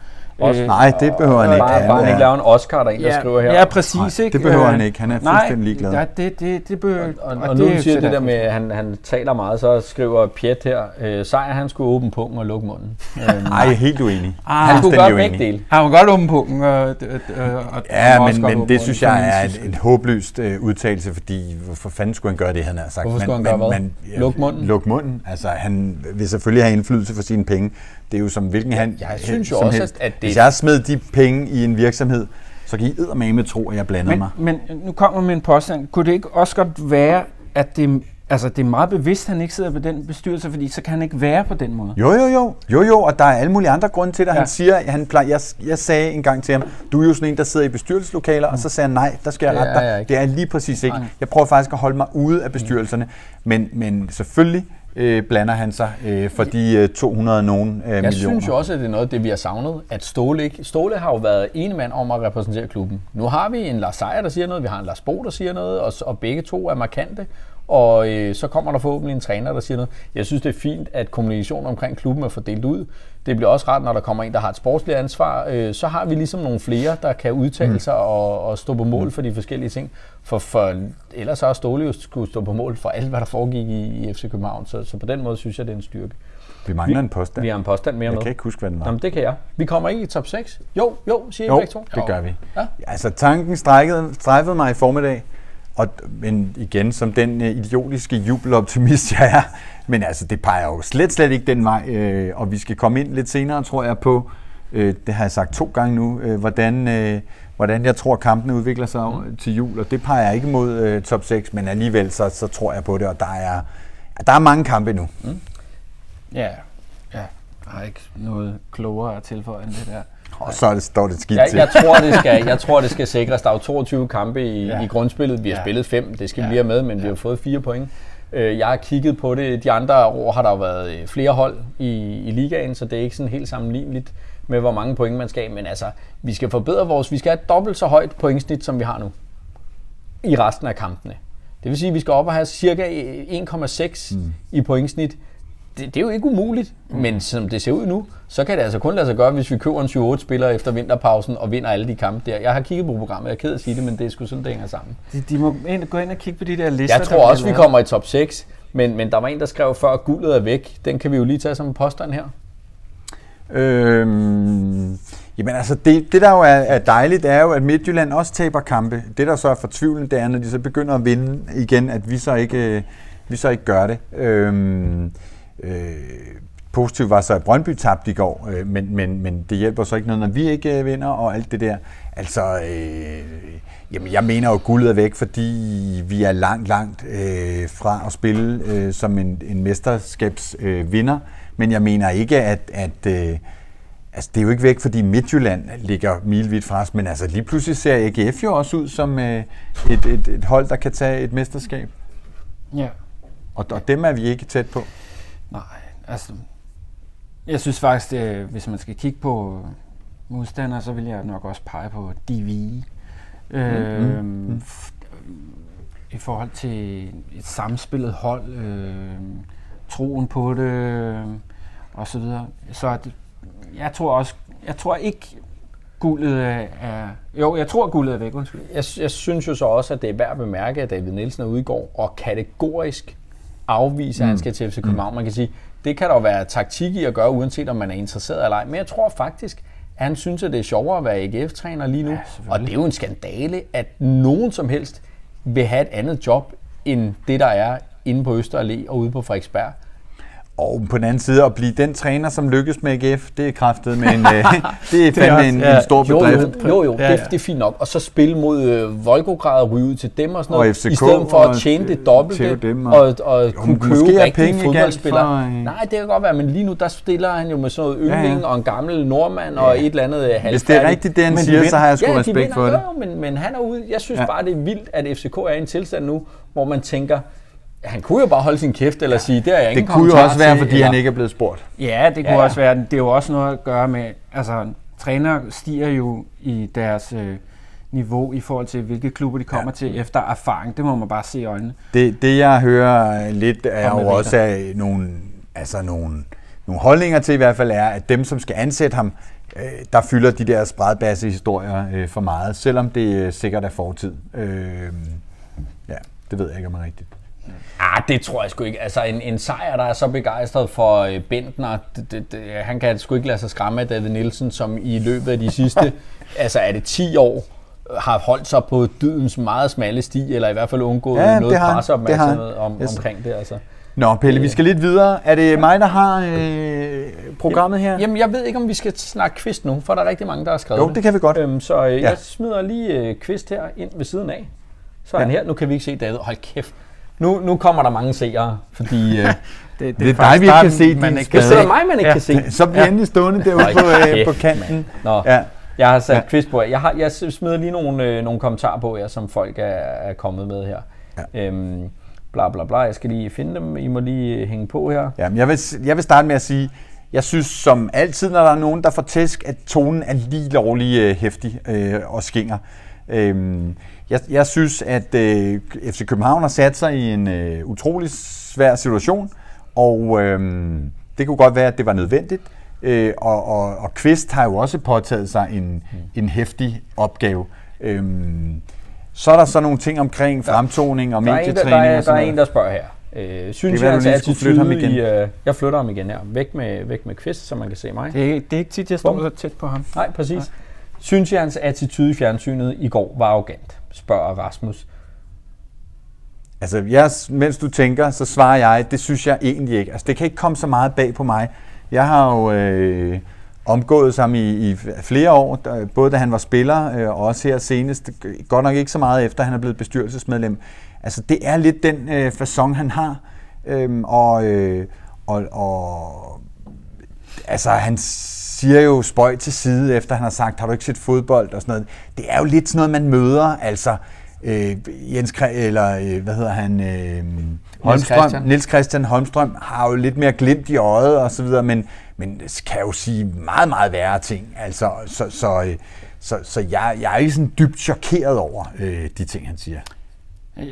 Øh, nej, det behøver han ikke. Bare, bare han ikke laver en Oscar, der er en, der ja, skriver her. Ja, præcis. Nej, ikke. Det behøver han ikke. Han er fuldstændig ligeglad. Nej, det, det, det behøver... Og, og, og, og nu det, siger det der med, at han, han taler meget, så skriver Piet her, øh, Seier, han skulle åbne pungen og lukke munden. Nej, øhm, helt uenig. Ah, han skulle godt begge dele. Han kunne godt åbne pungen og, øh, øh, og ja, og men, men det, det synes jeg er en, en håbløst øh, udtalelse, fordi hvorfor fanden skulle han gøre det, han har sagt? Hvorfor skulle han gøre hvad? Lukke munden? Lukke munden. Altså, han vil selvfølgelig have indflydelse for sine penge. Det er jo som hvilken han... Jeg synes jo også, at det... Hvis jeg smed de penge i en virksomhed, så kan I eddermame tro, at jeg blander men, mig. Men nu kommer min påstand. Kunne det ikke også godt være, at det Altså, det er meget bevidst, at han ikke sidder ved den bestyrelse, fordi så kan han ikke være på den måde. Jo, jo, jo. Jo, jo, og der er alle mulige andre grunde til det. Ja. Han siger, han plejer, jeg, jeg sagde engang til ham, du er jo sådan en, der sidder i bestyrelseslokaler, mm. og så sagde han, nej, der skal jeg rette dig. Det er lige præcis ikke. Jeg prøver faktisk at holde mig ude af bestyrelserne, men, men selvfølgelig øh, blander han sig øh, for de øh, to hundrede og nogen øh, millioner. Jeg synes jo også, at det er noget af det, vi har savnet, at Ståle ikke... Ståle har jo været ene mand om at repræsentere klubben. Nu har vi en Lars Seier, der siger noget, vi har en Lars Bo, der siger noget, og, og begge to er markante. Og øh, så kommer der forhåbentlig en træner, der siger noget. Jeg synes, det er fint, at kommunikationen omkring klubben er fordelt ud. Det bliver også rart, når der kommer en, der har et sportsligt ansvar. Øh, så har vi ligesom nogle flere, der kan udtale sig og, og stå på mål for de forskellige ting. For, for ellers har Ståle jo skulle stå på mål for alt, hvad der foregik i, i F C København. Så, så på den måde synes jeg, det er en styrke. Vi mangler vi, en påstand. Vi har en påstand mere med. Jeg kan ikke huske, hvad den var. Jamen, det kan jeg. Vi kommer ikke i top seks. Jo, jo, siger I begge to. Jo, det gør vi. Ja? Altså, tanken strejfede mig i formiddag. Og, men igen, som den øh, idiotiske jubeloptimist, jeg er, men altså, det peger jo slet, slet ikke den vej, øh, og vi skal komme ind lidt senere, tror jeg, på, øh, det har jeg sagt to gange nu, øh, hvordan, øh, hvordan jeg tror, kampen udvikler sig mm. til jul, og det peger ikke mod øh, top seks, men alligevel, så, så tror jeg på det, og der er, der er mange kampe nu. Mm. Ja, ja, der er ikke noget klogere at tilføje end det der. Og så det, står det skidt til. Jeg, jeg, tror, det skal, jeg tror, det skal sikres. Der er jo toogtyve kampe i, ja. i grundspillet. Vi har ja. spillet fem, det skal vi ja. lige have med, men ja. vi har fået fire point. Jeg har kigget på det. De andre år har der jo været flere hold i, i ligaen, så det er ikke sådan helt sammenligneligt med, hvor mange point man skal. Men altså, vi skal forbedre vores... Vi skal have dobbelt så højt pointsnit, som vi har nu i resten af kampene. Det vil sige, at vi skal op og have cirka en komma seks mm. i pointsnit. Det, det er jo ikke umuligt, mm. men som det ser ud nu, så kan det altså kun lade sig gøre, hvis vi køber en syv otte spillere efter vinterpausen og vinder alle de kampe der. Jeg har kigget på programmet, jeg er ked af at sige det, men det er sgu sådan, det hænger sammen. De, de må ind, gå ind og kigge på de der lister. Jeg tror der også, vi kommer i top seks, men, men der var en, der skrev før, at guldet er væk. Den kan vi jo lige tage som en påstand her. Øhm, jamen altså, det, det der jo er, er dejligt, er jo, at Midtjylland også taber kampe. Det der så er fortvivlende, det er, når de så begynder at vinde igen, at vi så ikke, vi så ikke gør det. Øhm, Øh, positivt var så, at Brøndby tabte i går, øh, men, men, men det hjælper så ikke noget, når vi ikke øh, vinder og alt det der. Altså, øh, jamen, jeg mener jo, guldet er væk, fordi vi er langt, langt øh, fra at spille øh, som en, en mesterskabsvinder, øh, men jeg mener ikke, at, at øh, altså, det er jo ikke væk, fordi Midtjylland ligger milevidt fra os, men altså, lige pludselig ser A G F jo også ud som øh, et, et, et hold, der kan tage et mesterskab. Ja. Og, og dem er vi ikke tæt på. Nej, altså, jeg synes faktisk, det, hvis man skal kigge på modstandere, så vil jeg nok også pege på D V øh, mm-hmm. f- i forhold til et samspillet hold, øh, troen på det og så videre. Så det, jeg tror også, jeg tror ikke guldet er, jo, jeg tror guldet er væk, undskyld. Jeg, jeg synes jo så også, at det er værd at bemærke, at David Nielsen er ude i går og kategorisk afviser, mm. han skal til F C København. Man kan sige, det kan der jo være taktik i at gøre, uanset om man er interesseret eller ej. Men jeg tror faktisk, at han synes, at det er sjovere at være A G F-træner lige nu. Ja, og det er jo en skandale, at nogen som helst vil have et andet job, end det, der er inde på Øster Allé og ude på Frederiksberg. Og på den anden side, at blive den træner, som lykkes med A G F, det er kraftet med en, det er fandme en, ja. en stor bedrift. Jo, jo, jo ja, ja. Det, det er fint nok. Og så spille mod øh, Volgograd og ryge ud til dem og sådan noget, og F C K, i stedet for at tjene det dobbelte og, og, og jo, kunne købe rigtige fodboldspillere. Øh... Nej, det kan godt være, men lige nu der stiller han jo med sådan noget yndling ja, ja. og en gammel nordmand og ja. et eller andet halvfærdigt. Hvis det er rigtigt det, han siger, men, så har jeg sgu ja, respekt vinder, for det. Ja, men, men han er ude. Jeg synes ja. bare, det er vildt, at F C K er i en tilstand nu, hvor man tænker, han kunne jo bare holde sin kæft eller ja, sige, det er jeg ingen kommentar. Det kunne jo også være, fordi eller... han ikke er blevet spurgt. Ja, det kunne ja. også være. Det er jo også noget at gøre med, altså trænere stiger jo i deres øh, niveau i forhold til, hvilke klubber de kommer ja. til efter erfaring. Det må man bare se i øjnene. Det, det jeg hører lidt er jo også af nogle, altså nogle, nogle holdninger til i hvert fald er, at dem som skal ansætte ham, øh, der fylder de der spredbasse historier øh, for meget, selvom det øh, sikkert er fortid. Øh, ja, det ved jeg ikke om er rigtigt. Ah, det tror jeg sgu ikke. Altså en, en Seier, der er så begejstret for øh, Bentner, det, det, det, han kan sgu ikke lade sig skræmme af David Nielsen, som i løbet af de sidste, altså er det ti år, har holdt sig på dydens meget smalle sti, eller i hvert fald undgået ja, noget presseopmærksomhed om, yes. omkring det. Altså. Nå Pelle, vi skal lidt videre. Er det mig, der har øh, programmet her? Jamen, jeg ved ikke, om vi skal snakke Kvist nu, for der er rigtig mange, der har skrevet. Jo, det kan vi godt. Øhm, så øh, ja. jeg smider lige øh, Kvist her ind ved siden af. Så er ja. han her. Nu kan vi ikke se David. Hold kæft. Nu, nu kommer der mange seere, fordi øh, det, det, det er dig, vi ikke kan se man ikke kan se. Det er mig, man ikke ja. kan se. Så bliver ja. endelig stående derude på, øh, på kanten. Nå. Ja. Jeg har sat ja. quiz på jer. Jeg, har, jeg smider lige nogle, øh, nogle kommentarer på jer, som folk er, er kommet med her. Ja. Øhm, bla bla bla, jeg skal lige finde dem. I må lige hænge på her. Jamen, jeg, vil, jeg vil starte med at sige, jeg synes som altid, når der er nogen, der får tæsk, at tonen er lige lovlig øh, hæftig øh, og skinger. Øhm, jeg, jeg synes, at øh, F C København har sat sig i en øh, utrolig svær situation, og øh, det kunne godt være, at det var nødvendigt. Øh, og, og, og Kvist har jo også påtaget sig en, en heftig opgave. Øhm, så er der så nogle ting omkring fremtoning og medietræning. Der er, en, der, der, er, og sådan der er en, der spørger her. Øh, synes det er, jeg, at jeg flytter ham igen. I, øh, jeg flytter ham igen her. Væk med, væk med Kvist, så man kan se mig. Det er, det er ikke tit, jeg står så tæt på ham. Nej, præcis. Nej. Synes jeg, hans attitude i fjernsynet i går var arrogant, spørger Rasmus. Altså, jeg, mens du tænker, så svarer jeg, det synes jeg egentlig ikke. Altså, det kan ikke komme så meget bag på mig. Jeg har jo øh, omgået ham i, i flere år, både da han var spiller øh, og også her senest. Godt nok ikke så meget efter, han er blevet bestyrelsesmedlem. Altså, det er lidt den øh, façon, han har. Øhm, og, øh, og, og altså, han siger jo spøj til side, efter han har sagt, har du ikke set fodbold og sådan noget. Det er jo lidt sådan noget, man møder, altså øh, Jens Kr- eller øh, hvad hedder han, øh, Holmström, Niels-Christian Holmström har jo lidt mere glimt i øjet og så videre, men, men kan jo sige meget, meget værre ting, altså, så, så, øh, så, så jeg, jeg er ikke sådan dybt chokeret over øh, de ting, han siger.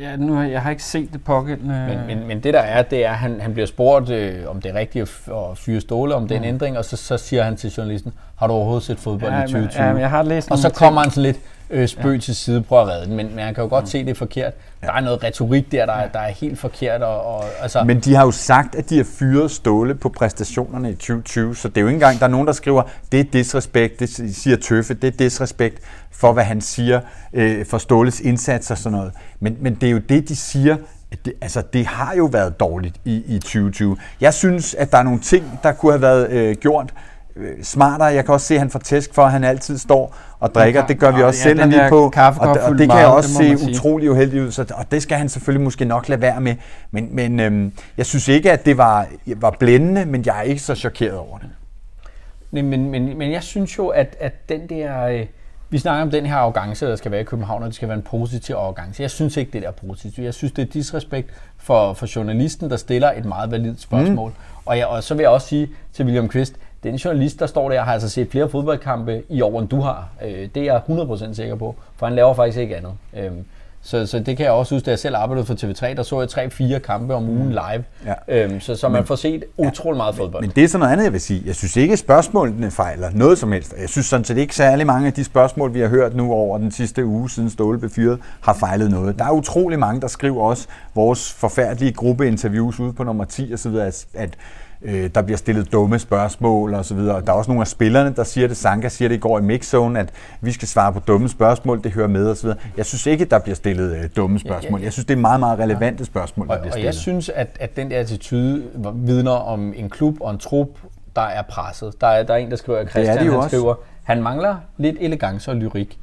Ja, nu, jeg har ikke set det pågældende. Men, men, men det der er, det er, at han, han bliver spurgt, øh, om det er rigtigt at, at fyre Ståle om den mm. ændring, og så, så siger han til journalisten, har du overhovedet set fodbold ja, i tyve tyve? Ja, men jeg har læst og så kommer ting. Han så lidt øh, spøg ja. til side, prøver at redde den, men, men han kan jo godt mm. se, det er forkert. Der er noget retorik der, der, der er helt forkert. Og, og, altså. Men de har jo sagt, at de har fyret Ståle på præstationerne i tyve tyve, så det er jo ikke engang, der er nogen, der skriver, det er disrespekt, det siger Tøffe, det er disrespekt for, hvad han siger, øh, for Ståles indsats og sådan noget. Men, men det er jo det, de siger, at det, altså det har jo været dårligt i, i tyve tyve. Jeg synes, at der er nogle ting, der kunne have været øh, gjort øh, smartere. Jeg kan også se, at han får tæsk for, at han altid står og drikker. Det gør vi også ja, selv, når vi er på. Og, og, og det kan jeg også se utrolig uheldigt ud, så, og det skal han selvfølgelig måske nok lade være med. Men, men øhm, jeg synes ikke, at det var, var blændende, men jeg er ikke så chokeret over det. Nej, men, men, men jeg synes jo, at, at den der... Øh Vi snakker om den her arrogance, der skal være i København, og det skal være en positiv arrogance. Jeg synes ikke, det er positivt. Jeg synes, det er disrespekt for, for journalisten, der stiller et meget validt spørgsmål. Mm. Og, jeg, og så vil jeg også sige til William Kvist, den journalist, der står der, har altså set flere fodboldkampe i år, end du har. Øh, det er jeg hundrede procent sikker på, for han laver faktisk ikke andet. Øh, så, så det kan jeg også huske, da jeg selv arbejdede for T V tre, der så jeg tre fire kampe om ugen live. Ja. Øh, så, så man men, får set utrolig ja, meget fodbold. Men, men det er sådan noget andet, jeg vil sige. Jeg synes ikke, at spørgsmålene fejler noget som helst. Jeg synes sådan set ikke særlig mange af de spørgsmål, vi har hørt nu over den sidste uge, siden Ståle blev fyret, har fejlet noget. Der er utrolig mange, der skriver også vores forfærdelige gruppeinterviews ude på nummer ti osv., at, at øh, der bliver stillet dumme spørgsmål osv. Der er også nogle af spillerne, der siger det. Sanka siger det i går i mixzone, at vi skal svare på dumme spørgsmål, det hører med osv. Jeg synes ikke, der bliver stillet øh, dumme spørgsmål. Jeg synes, det er meget, meget relevante spørgsmål, der bliver stillet. Og jeg synes, at, at den der attitude vidner om en klub og en trup, der er presset. Der er, der er en, der skriver, at Christian det det han skriver, han mangler lidt elegance og lyrik.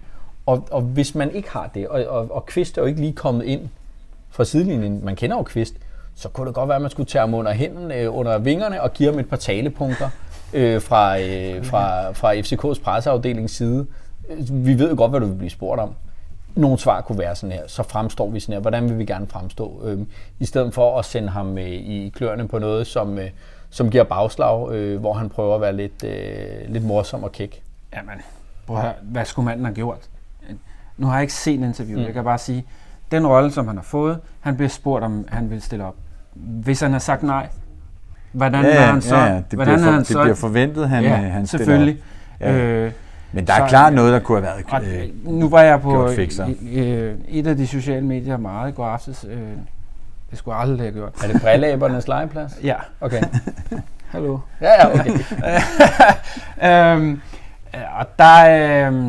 Og, og hvis man ikke har det, og, og, og Kvist er jo ikke lige kommet ind fra sidelinjen, man kender jo Kvist, så kunne det godt være, at man skulle tage ham under hænden, øh, under vingerne og give ham et par talepunkter øh, fra, øh, fra, fra F C K's presseafdelings side. Vi ved jo godt, hvad du vil blive spurgt om. Nogle svar kunne være sådan her, så fremstår vi sådan her, hvordan vil vi gerne fremstå? Øh, I stedet for at sende ham øh, i kløerne på noget, som, øh, som giver bagslag, øh, hvor han prøver at være lidt, øh, lidt morsom og kæk. Jamen, prøv at høre, hvad skulle manden have gjort? Nu har jeg ikke set en interview, mm. jeg kan bare sige, den rolle, som han har fået, han bliver spurgt, om han vil stille op. Hvis han har sagt nej, hvordan ja, er han så? Ja, det, hvordan bliver, for, han det så? Bliver forventet, han, ja, han stiller selvfølgelig. Op. Ja. Øh, Men der er så, klart noget, der kunne have været øh, nu var jeg på øh, et af de sociale medier meget i går aftes. Øh, det skulle jeg aldrig have gjort. Er det brælæbernes legeplads? Ja. Okay. Hallo. Ja, ja, okay. øhm, og der... Øh,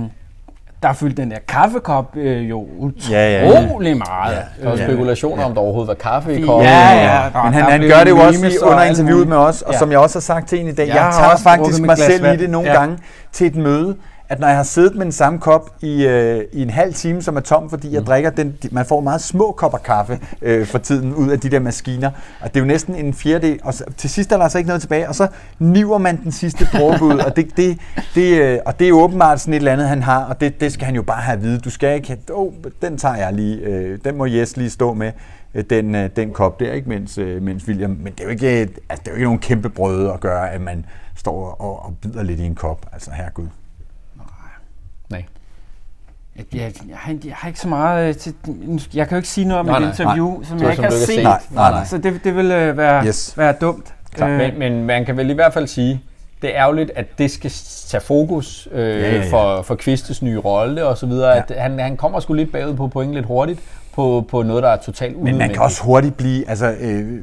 Der fyldte den der kaffekop øh, jo utrolig ja, ja, ja. meget. Ja, der var spekulationer ja, ja. om, der overhovedet var kaffe i koppen. Ja, ja. Og, og men han, han gør det jo også lige under og interviewet med os, og ja. som jeg også har sagt til en i dag, ja, jeg har også faktisk mig selv i det nogle ja. gange til et møde, at når jeg har siddet med den samme kop i, øh, i en halv time, som er tom, fordi jeg mm. drikker den, man får meget små kopper kaffe øh, for tiden ud af de der maskiner, og det er jo næsten en fjerdedel, og så, til sidst er der altså ikke noget tilbage, og så niver man den sidste dråbe ud, og det, det, det, øh, og det er jo åbenbart sådan et eller andet, han har, og det, det skal han jo bare have at vide. Du skal ikke, åh, oh, den tager jeg lige, øh, den må Jes lige stå med, den, øh, den kop der, ikke mens, øh, mens William, men det er jo ikke, altså, det er jo ikke nogen kæmpe brøde at gøre, at man står og, og bider lidt i en kop, altså herregud. Nej. Jeg, jeg, jeg, jeg har ikke så meget til, jeg kan jo ikke sige noget om nej, et interview, nej, som jeg ikke har set. set. Nej, nej, nej. Så det, det vil være, yes. være dumt. Klar, øh. men, men man kan vel i hvert fald sige, det er ærgerligt, at det skal tage fokus øh, ja, ja. for, for Kvistes nye rolle og så videre. Ja. At han, han kommer sgu lidt bagud på point lidt hurtigt. På, på noget, der er totalt unødvendigt. Men man kan også hurtigt blive, altså øh,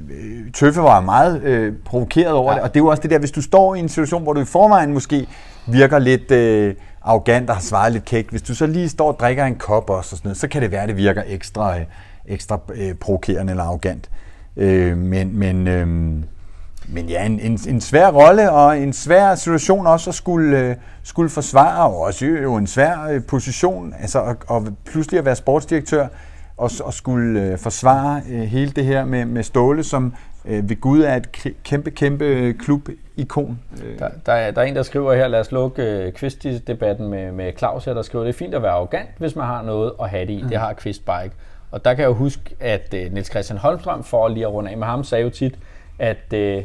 Tøffe var meget øh, provokeret over ja. det, og det er jo også det der, hvis du står i en situation, hvor du i forvejen måske virker lidt øh, arrogant og har svaret lidt kægt, hvis du så lige står og drikker en kop også, og sådan noget, så kan det være, at det virker ekstra, øh, ekstra øh, provokerende eller arrogant. Øh, men, men, øh, men ja, en, en, en svær rolle og en svær situation også at skulle, øh, skulle forsvare, og også jo en svær øh, position, altså og, og pludselig at være sportsdirektør, og, og skulle øh, forsvare øh, hele det her med, med Ståle, som øh, ved Gud er et kæmpe, kæmpe klubikon. Øh. Der, der, er, der er en, der skriver her, lad os lukke øh, Kvist-debatten med, med Claus her, der skriver, det er fint at være arrogant, hvis man har noget at have det i. Mm. Det har Kvist bare ikke. Og der kan jeg jo huske, at øh, Niels-Christian Holmström, for lige at runde af med ham, sagde jo tit, at, øh,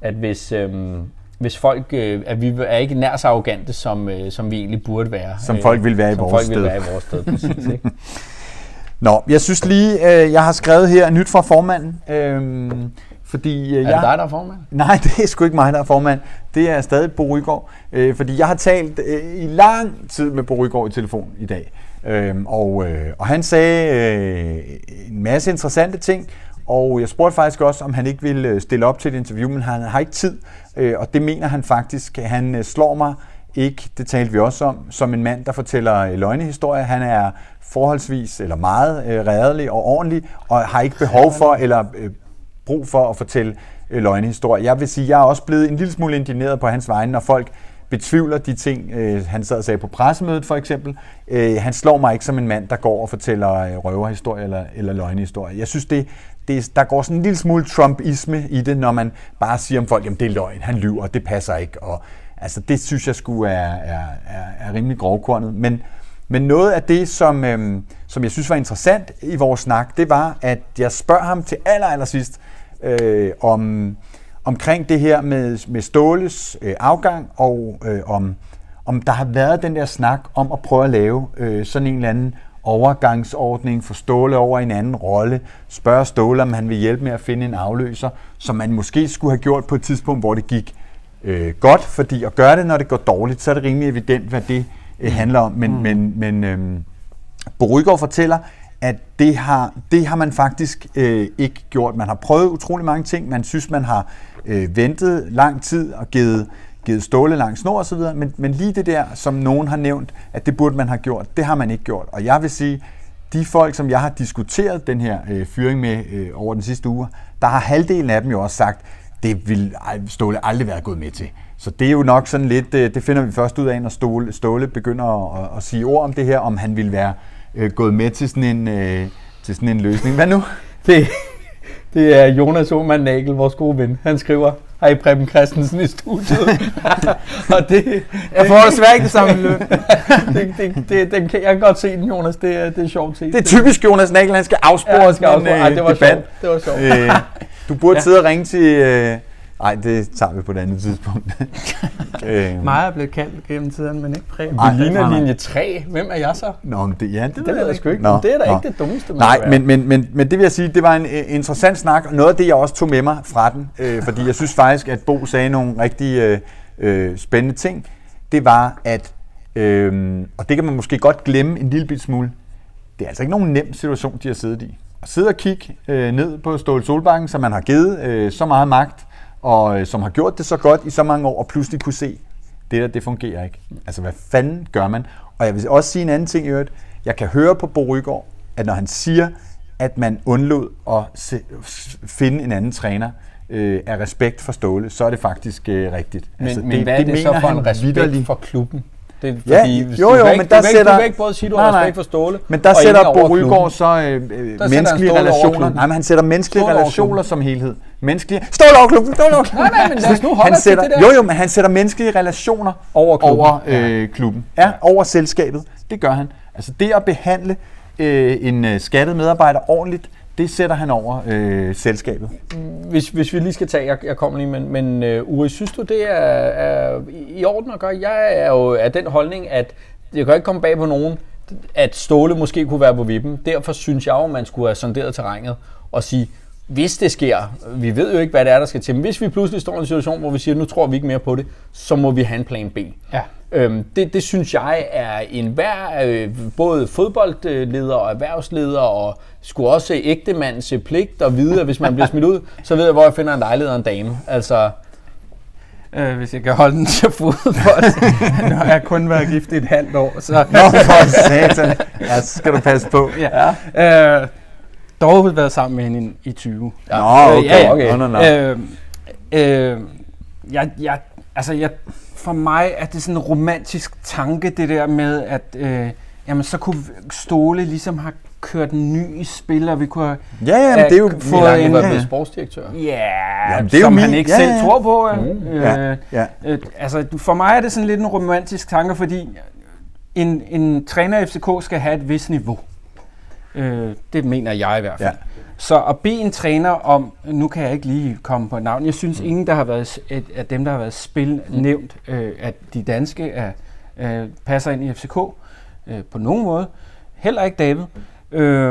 at hvis... Øh, Hvis folk, øh, at vi er ikke nær så arrogante, som, øh, som vi egentlig burde være. Som folk vil være, øh, i, som vores folk vil være i vores sted. Præcis, ikke? Nå, jeg synes lige, øh, jeg har skrevet her nyt fra formanden, øh, fordi... Øh, er det jeg... dig, der er formand? Nej, det er sgu ikke mig, der er formand. Det er stadig Bo Rygaard, øh, fordi jeg har talt øh, i lang tid med Bo Rygaard i telefon i dag. Øh, og, øh, og han sagde øh, en masse interessante ting, og jeg spurgte faktisk også, om han ikke ville stille op til et interview, men han har ikke tid, øh, og det mener han faktisk. Han øh, slår mig ikke, det talte vi også om, som en mand, der fortæller løgnehistorier. Han er forholdsvis, eller meget øh, redelig og ordentlig, og har ikke behov for, eller øh, brug for at fortælle øh, løgnehistorier. Jeg vil sige, jeg er også blevet en lille smule indigneret på hans vegne, når folk betvivler de ting, øh, han sad og sagde på pressemødet for eksempel. Øh, han slår mig ikke som en mand, der går og fortæller øh, røverhistorier eller, eller løgnehistorier. Jeg synes, det, det, der går sådan en lille smule trumpisme i det, når man bare siger om folk, jamen det er løgn, han lyver, det passer ikke. Og, altså det synes jeg sgu er, er, er, er rimelig grovkornet. Men Men noget af det, som, øh, som jeg synes var interessant i vores snak, det var, at jeg spørger ham til aller, aller sidst øh, om, omkring det her med, med Ståles øh, afgang, og øh, om, om der har været den der snak om at prøve at lave øh, sådan en eller anden overgangsordning for Ståle over i en anden rolle. Spørger Ståle, om han vil hjælpe med at finde en afløser, som man måske skulle have gjort på et tidspunkt, hvor det gik øh, godt, fordi at gøre det, når det går dårligt, så er det rimelig evident, hvad det handler om, men, mm. men, men øhm, Bo Rygaard fortæller, at det har, det har man faktisk øh, ikke gjort. Man har prøvet utrolig mange ting, man synes, man har øh, ventet lang tid og givet, givet Ståle lang snor og så videre, men, men lige det der, som nogen har nævnt, at det burde man have gjort, det har man ikke gjort. Og jeg vil sige, de folk, som jeg har diskuteret den her øh, fyring med øh, over den sidste uge, der har halvdelen af dem jo også sagt, det ville Ståle aldrig være gået med til. Så det er jo nok sådan lidt, det finder vi først ud af, når Ståle, Ståle begynder at, at sige ord om det her, om han ville være øh, gået med til sådan en, øh, til sådan en løsning. Hvad nu? Det, det er Jonas Oman Nagel, vores gode ven. Han skriver, hej Preben Christensen i studiet. Og det, jeg får desværre ikke det samme løn. det, det, det, den kan, jeg kan godt se den, Jonas. Det er, det er sjovt set. Det er typisk Jonas Nagel, han skal afspore ja, os med en Ej, det var debat. Sjovt. Det var sjovt. Øh, du burde ja. sidde og ringe til... Øh, Nej, det tager vi på et andet tidspunkt. øhm. Meget er blevet kaldt gennem tiden, men ikke præget. Vi ligner linje tre. Hvem er jeg så? Nå, det, ja, det, det ved jeg, jeg sgu ikke. Nå, det er da nå. ikke det dummeste. Nej, men, men, men, men det vil jeg sige, det var en uh, interessant snak, og noget af det, jeg også tog med mig fra den, øh, fordi jeg synes faktisk, at Bo sagde nogle rigtig øh, øh, spændende ting, det var, at, øh, og det kan man måske godt glemme en lille bit smule, det er altså ikke nogen nem situation, de har siddet i. At sidde og kigge øh, ned på Ståle Solbakken, som man har givet øh, så meget magt, og øh, som har gjort det så godt i så mange år, og pludselig kunne se, det der, det fungerer ikke. Altså, hvad fanden gør man? Og jeg vil også sige en anden ting i øvrigt. Jeg kan høre på Bo Rygaard, at når han siger, at man undlod at se, finde en anden træner øh, af respekt for Ståle, så er det faktisk øh, rigtigt. Men, altså, men det, hvad er det, det så for en respekt for klubben? Det er, fordi, ja, jo, jo, væk, men der væk, sætter... Du kan ikke både sige, du har respekt for Ståle. Men der sætter Bo Rygaard så øh, der menneskelige relationer. Nej, men han sætter menneskelige Ståle relationer som helhed. Menneskelige... Ståle over klubben! Ståle over klubben! Nej, nej, men lad os nu holde os til det der. Jo, jo, men han sætter menneskelige relationer over klubben. Over, øh, klubben. Ja, over selskabet. Det gør han. Altså det at behandle øh, en skattet medarbejder ordentligt, det sætter han over øh, selskabet. Hvis, hvis vi lige skal tage, jeg, jeg kommer lige, men, men øh, Uri, synes du, det er, er i orden at gøre? Jeg er jo af den holdning, at det kan ikke komme bag på nogen, at Ståle måske kunne være på vippen. Derfor synes jeg jo, man skulle have sonderet terrænet og sige, hvis det sker, vi ved jo ikke, hvad det er, der skal til, men hvis vi pludselig står i en situation, hvor vi siger, nu tror vi ikke mere på det, så må vi have en plan B. Ja. Øhm, det, det synes jeg er en hver, øh, både fodboldleder og erhvervsleder, og skulle også ægtemandens pligt at vide, at hvis man bliver smidt ud, så ved jeg, hvor jeg finder en lejlighed og en dame. Altså... Øh, hvis jeg kan holde den til fodbold. Nu har jeg kun været gift i et halvt år, så... Nå, for satan. Ja, så skal du passe på. Ja. Ja. Øh, dog har været sammen med hende i tyve. Ja. Nå, okay. Ja, okay. No, no, no. Øh, øh, jeg, jeg, altså, jeg, for mig er det sådan en romantisk tanke, det der med, at øh, jamen, så kunne Ståle ligesom have kørt en ny i spil, og vi kunne have ja, jamen, det er jo fået en... Ja, sportsdirektør. Yeah, jamen, det er som jo han min. Ikke ja, selv ja. Tror på. Mm. Øh, ja. Ja. Øh, altså, for mig er det sådan lidt en romantisk tanke, fordi en, en træner i F C K skal have et vist niveau. Det mener jeg i hvert fald. Ja. Så at bede en træner om, nu kan jeg ikke lige komme på et navn, jeg synes mm. ingen der har været, af dem, der har været spil mm. nævnt, øh, at de danske er, øh, passer ind i F C K øh, på nogen måde. Heller ikke David. Øh,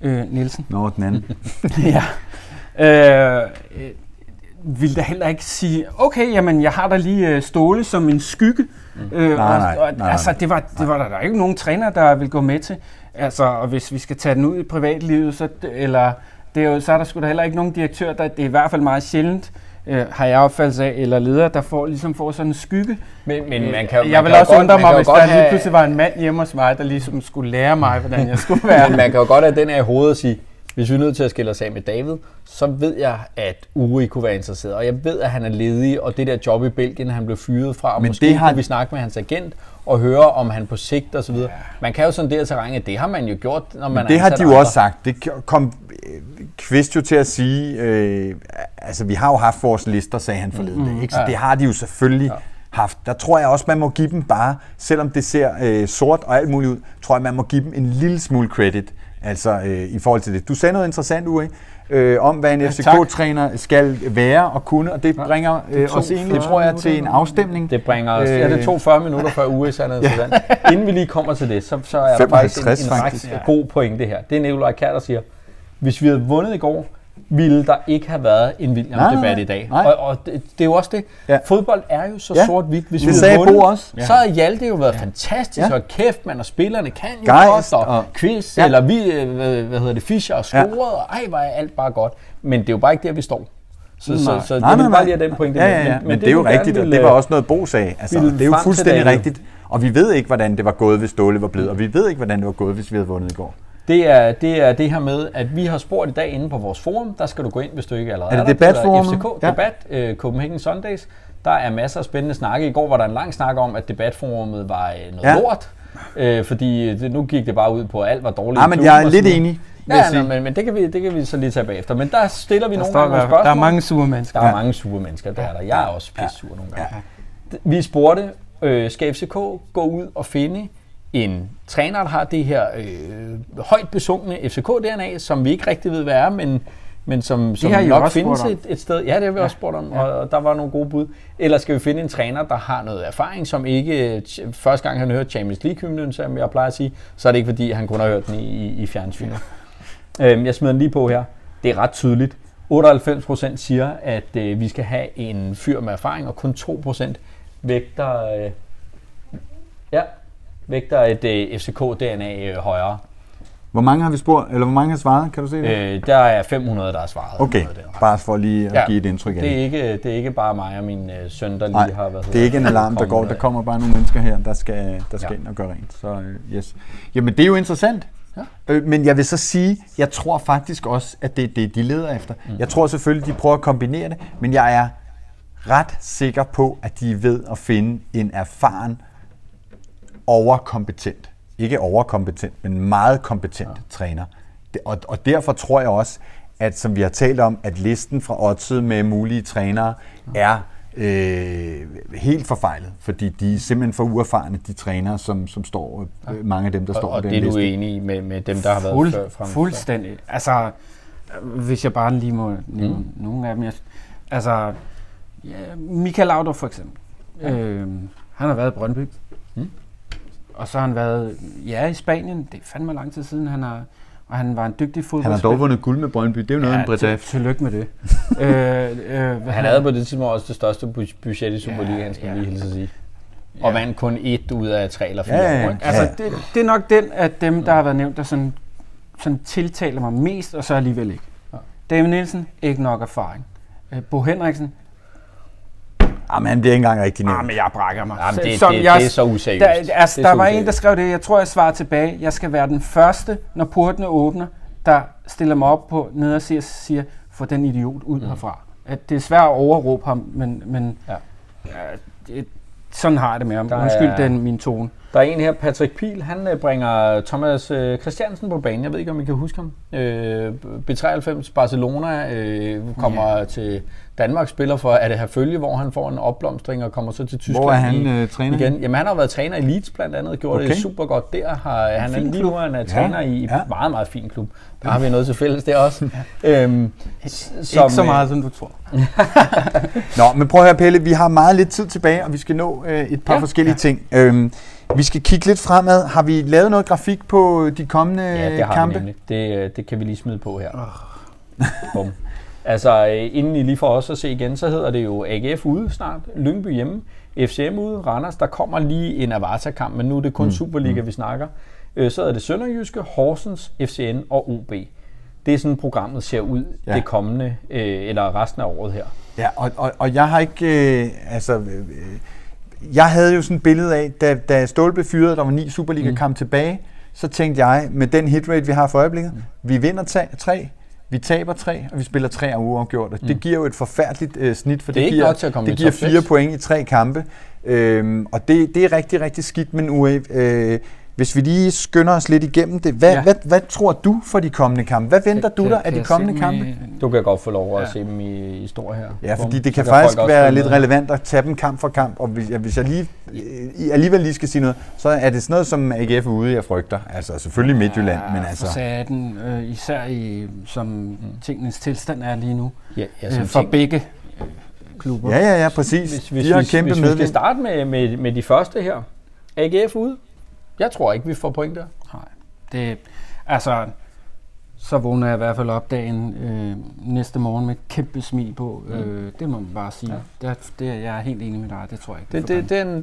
øh, Nielsen. Nå, den anden. Ja. Øh, øh, vil da heller ikke sige, okay, jamen jeg har da lige øh, Ståle som en skygge. Mm. Øh, nej, nej, og, nej, altså, det var, det var der, der var ikke nogen træner, der ville gå med til. Altså, og hvis vi skal tage den ud i privatlivet, så, eller, det er, jo, så er der sgu da heller ikke nogen direktør, der, det er i hvert fald meget sjældent, øh, har jeg opfattelse af, eller leder, der får, ligesom får sådan en skygge. Men, men man kan, jeg man vil kan også godt, undre mig, hvis der lige pludselig var en mand hjemme hos mig, der ligesom skulle lære mig, hvordan jeg skulle være. Men man kan jo godt have den her i hovedet og sige, hvis vi er nødt til at skille os af med David, så ved jeg, at Ui kunne være interesseret. Og jeg ved, at han er ledig, og det der job i Belgien, han blev fyret fra, og men måske har... kunne vi snakke med hans agent og høre, om han på sigt og så videre. Ja. Man kan jo sondere terrænet, det har man jo gjort, når man men det har de jo andre. Også sagt. Det kom Kvist jo til at sige, øh, altså vi har jo haft vores lister, sagde han forleden. Mm-hmm. Ikke? Så ja. Det har de jo selvfølgelig ja. Haft. Der tror jeg også, man må give dem bare, selvom det ser øh, sort og alt muligt ud, tror jeg, man må give dem en lille smule credit. Altså øh, i forhold til det. Du sagde noget interessant, Uri, øh, om hvad en ja, F C K-træner skal være og kunne, og det bringer øh, os egentlig, tror jeg, til en afstemning. Det bringer os. Øh, ja, det tog fyrre minutter før U S sådan sådan. Inden vi lige kommer til det, så, så er der faktisk en, en faktisk. Ret god pointe her. Det er Nicolaj Kjær, der siger, hvis vi havde vundet i går, ville der ikke have været en William-debat i dag. Og, og det, det er jo også det. Ja. Fodbold er jo så ja. Sort-hvidt. Hvis det vi sagde Bo også. Ja. Så har Hjalte jo været ja. Fantastisk, ja. Og kæft, man og spillerne kan jo Geist, også, og, og Kvist, ja. Eller vi, hvad hedder det, Fischer og scoret, ja. Og ej, var alt bare godt. Men det er jo bare ikke der, vi står. Så, så, så, så det nej, nej, nej. Bare lige af den pointe. Ja, ja, ja. Men, men det, det er jo rigtigt, og det var også noget Bo sagde. Altså, det er jo fuldstændig rigtigt. Og vi ved ikke, hvordan det var gået, hvis Ståle var blevet, og vi ved ikke, hvordan det var gået, hvis vi havde vundet i går. Det er, det er det her med, at vi har spurgt i dag inde på vores forum. Der skal du gå ind, hvis du ikke allerede er der. Debatforum? F C K ja. Debat, øh, Copenhagen Sundays. Der er masser af spændende snakke. I går var der en lang snak om, at debatforumet var øh, noget ja. Lort. Øh, fordi det, nu gik det bare ud på, at alt var dårligt. Ja, men jeg er lidt enig. Ja, nej, men, men det, kan vi, det kan vi så lige tage bagefter. Men der stiller vi der nogle gange nogle spørgsmål. Der er mange sure mennesker. Der er ja. Mange sure mennesker, det er der. Jeg er også pissur ja. Nogle gange. Ja. Vi spurgte, øh, skal F C K gå ud og finde... en træner, der har det her øh, højt besunkne F C K-D N A, som vi ikke rigtig ved, hvad er, men, men som, som nok findes et, et sted. Ja, det har vi ja. Også spurgt om, ja. Og, og der var nogle gode bud. Eller skal vi finde en træner, der har noget erfaring, som ikke t- første gang han hørte Champions League-hymnen, som jeg plejer at sige, så er det ikke fordi, han kun har hørt den i, i, i fjernsynet. Ja. Øhm, jeg smider den lige på her. Det er ret tydeligt. otteoghalvfems procent siger, at øh, vi skal have en fyr med erfaring, og kun to procent vægter... Øh, ja... vægter et øh, F C K-D N A øh, højere. Hvor mange har vi spurgt, eller hvor mange har svaret? Kan du se det? Øh, der er fem hundrede, der har svaret. Okay, bare for lige at ja. Give et indtryk af det. Er ikke, det er ikke bare mig og min øh, søn, der lige nej, har været... det er ikke en alarm, der går. Der kommer bare nogle mennesker her, der skal, der skal ja. Ind og gøre rent. Så øh, yes. Jamen, det er jo interessant. Ja. Øh, men jeg vil så sige, jeg tror faktisk også, at det er det, de leder efter. Mm. Jeg tror selvfølgelig, de prøver at kombinere det, men jeg er ret sikker på, at de er ved at finde en erfaren overkompetent, ikke overkompetent, men meget kompetent ja. træner. Og, og derfor tror jeg også, at som vi har talt om, at listen fra oddset med mulige trænere er øh, helt forfejlet, fordi de er simpelthen for uerfarne, de trænere, som, som står, øh, mange af dem, der og, står og på den liste. Og det er du enig med, med dem, der har været Fuld, før, frem, fuldstændig. Før. Altså, hvis jeg bare lige må nævne mm. nogle af dem. Jeg, altså, ja, Michael Laudrup for eksempel. Ja. Øh, han har været i Brøndby. Mm. Og så har han været, ja, i Spanien. Det er fandme lang tid siden, han har... Og han var en dygtig fodboldspiller. Han har dog vundet guld med Brøndby. Det er jo noget af en bredaf. Tillykke med det. øh, øh, han havde på det tidspunkt også det største budget i Superligaen, ja, skal man ja. lige helst sige. Ja. Og vandt kun et ud af tre eller fire. Ja, ja. Altså, det, det er nok den af dem, der har været nævnt, der sådan, sådan tiltaler mig mest, og så alligevel ikke. Ja. David Nielsen, ikke nok erfaring. Bo Henriksen, jamen, han bliver ikke engang rigtig nævnt. Jamen, jeg brækker mig. Jamen, det, Som det, jeg, det er så useriøst. Der, altså, det der så var useriøst. En, der skrev det. Jeg tror, jeg svarer tilbage. Jeg skal være den første, når portene åbner, der stiller mig op på ned og siger, siger få den idiot ud mm. herfra. At det er svært at overråbe ham, men, men ja. Ja, det, sådan har jeg det med ham. Der Undskyld er, den, min tone. Der er en her, Patrick Pihl. Han bringer Thomas Christiansen på banen. Jeg ved ikke, om I kan huske ham. Øh, B treoghalvfems Barcelona øh, kommer yeah. til... Danmark spiller for, at det her følge, hvor han får en opblomstring og kommer så til Tyskland. Hvor er han øh, træner igen? Jamen, han har været træner i Leeds blandt andet, gjorde okay. det super godt der. Har, han er lige nu, han er træner ja. i en ja. meget, meget fin klub. Der har vi noget til fælles der også. Ja. Øhm, som, ikke så meget, som du tror. Nå, men prøv at høre, Pelle, vi har meget lidt tid tilbage, og vi skal nå øh, et par ja. forskellige ja. ting. Øhm, vi skal kigge lidt fremad. Har vi lavet noget grafik på de kommende kampe? Ja, det har kampe? vi nemlig. Det, det kan vi lige smide på her. Oh. Bum. Altså, inden I lige får os at se igen, så hedder det jo A G F ude snart, Lyngby hjemme, F C M ude, Randers. Der kommer lige en Avarta-kamp, men nu er det kun mm. Superliga, mm. vi snakker. Så er det Sønderjyske, Horsens, F C N og O B. Det er sådan, programmet ser ud ja. det kommende, eller resten af året her. Ja, og, og, og jeg har ikke... Øh, altså, øh, jeg havde jo sådan et billede af, da, da Ståle blev fyret, der var ni Superliga-kamp mm. tilbage, så tænkte jeg, med den hitrate, vi har for øjeblikket, mm. vi vinder t- tre... Vi taber tre, og vi spiller tre af uafgjort. Mm. Det giver jo et forfærdeligt øh, snit, for det, det giver, det det giver fire point i tre kampe. Øhm, og det, det er rigtig, rigtig skidt, men Uri, øh, hvis vi lige skynder os lidt igennem det, hvad, ja. hvad, hvad tror du for de kommende kampe? Hvad venter det, du der af de kommende kampe? I, du kan godt få lov at ja. se dem i, i stor her. Ja, fordi det kan, kan faktisk være lidt relevant at tage dem kamp for kamp, og hvis jeg, hvis jeg lige, øh, alligevel lige skal sige noget, så er det sådan noget, som A G F er ude, jeg frygter. Altså selvfølgelig Midtjylland, ja, men altså... Ja, for saten, øh, især i, som mm. tingenes tilstand er lige nu, ja, ja, som øh, for ting. begge øh, klubber. Ja, ja, ja, præcis. Hvis, hvis, de har hvis, kæmpe hvis vi skal starte med, med, med de første her, A G F ude. Jeg tror ikke, vi får point der. Nej. Det, altså, så vågner jeg i hvert fald op dagen øh, næste morgen med et kæmpe smil på. Mm. Øh, det må man bare sige. Ja. Det, det, jeg er helt enig med dig. Det tror jeg ikke. Det, det, den,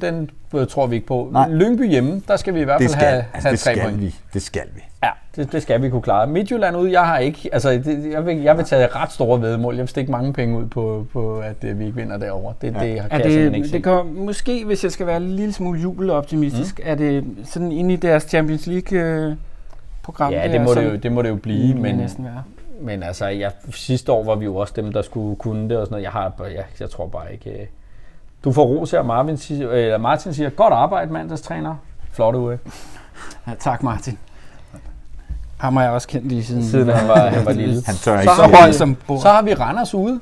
den tror vi ikke på. Nej. Lyngby hjemme, der skal vi i hvert fald have, altså, have tre skal point. Vi. Det skal vi. Ja, det, det skal vi kunne klare. Midtjylland ud, jeg har ikke. Altså, det, jeg, vil, jeg vil tage ret store vedmål. Jeg vil stikke mange penge ud på, på at, at vi ikke vinder derovre. Det, ja. det, det kan det, jeg simpelthen ikke det kan, Måske, hvis jeg skal være en lille smule jubeloptimistisk, mm. er det sådan inde i deres Champions League... Øh, Program, ja, det, det, må det, jo, det må det jo blive, men, men altså, jeg, sidste år var vi jo også dem, der skulle kunne det og sådan noget. Jeg, har, jeg, jeg tror bare ikke... Du får ros her, Martin siger, eller Martin siger, godt arbejde, mandagstræner. Flot uge. Ja, tak, Martin. Ham har jeg også kendt lige siden, siden han var, han var lille. Han tør ikke. Så har, vi, som så har vi Randers ude.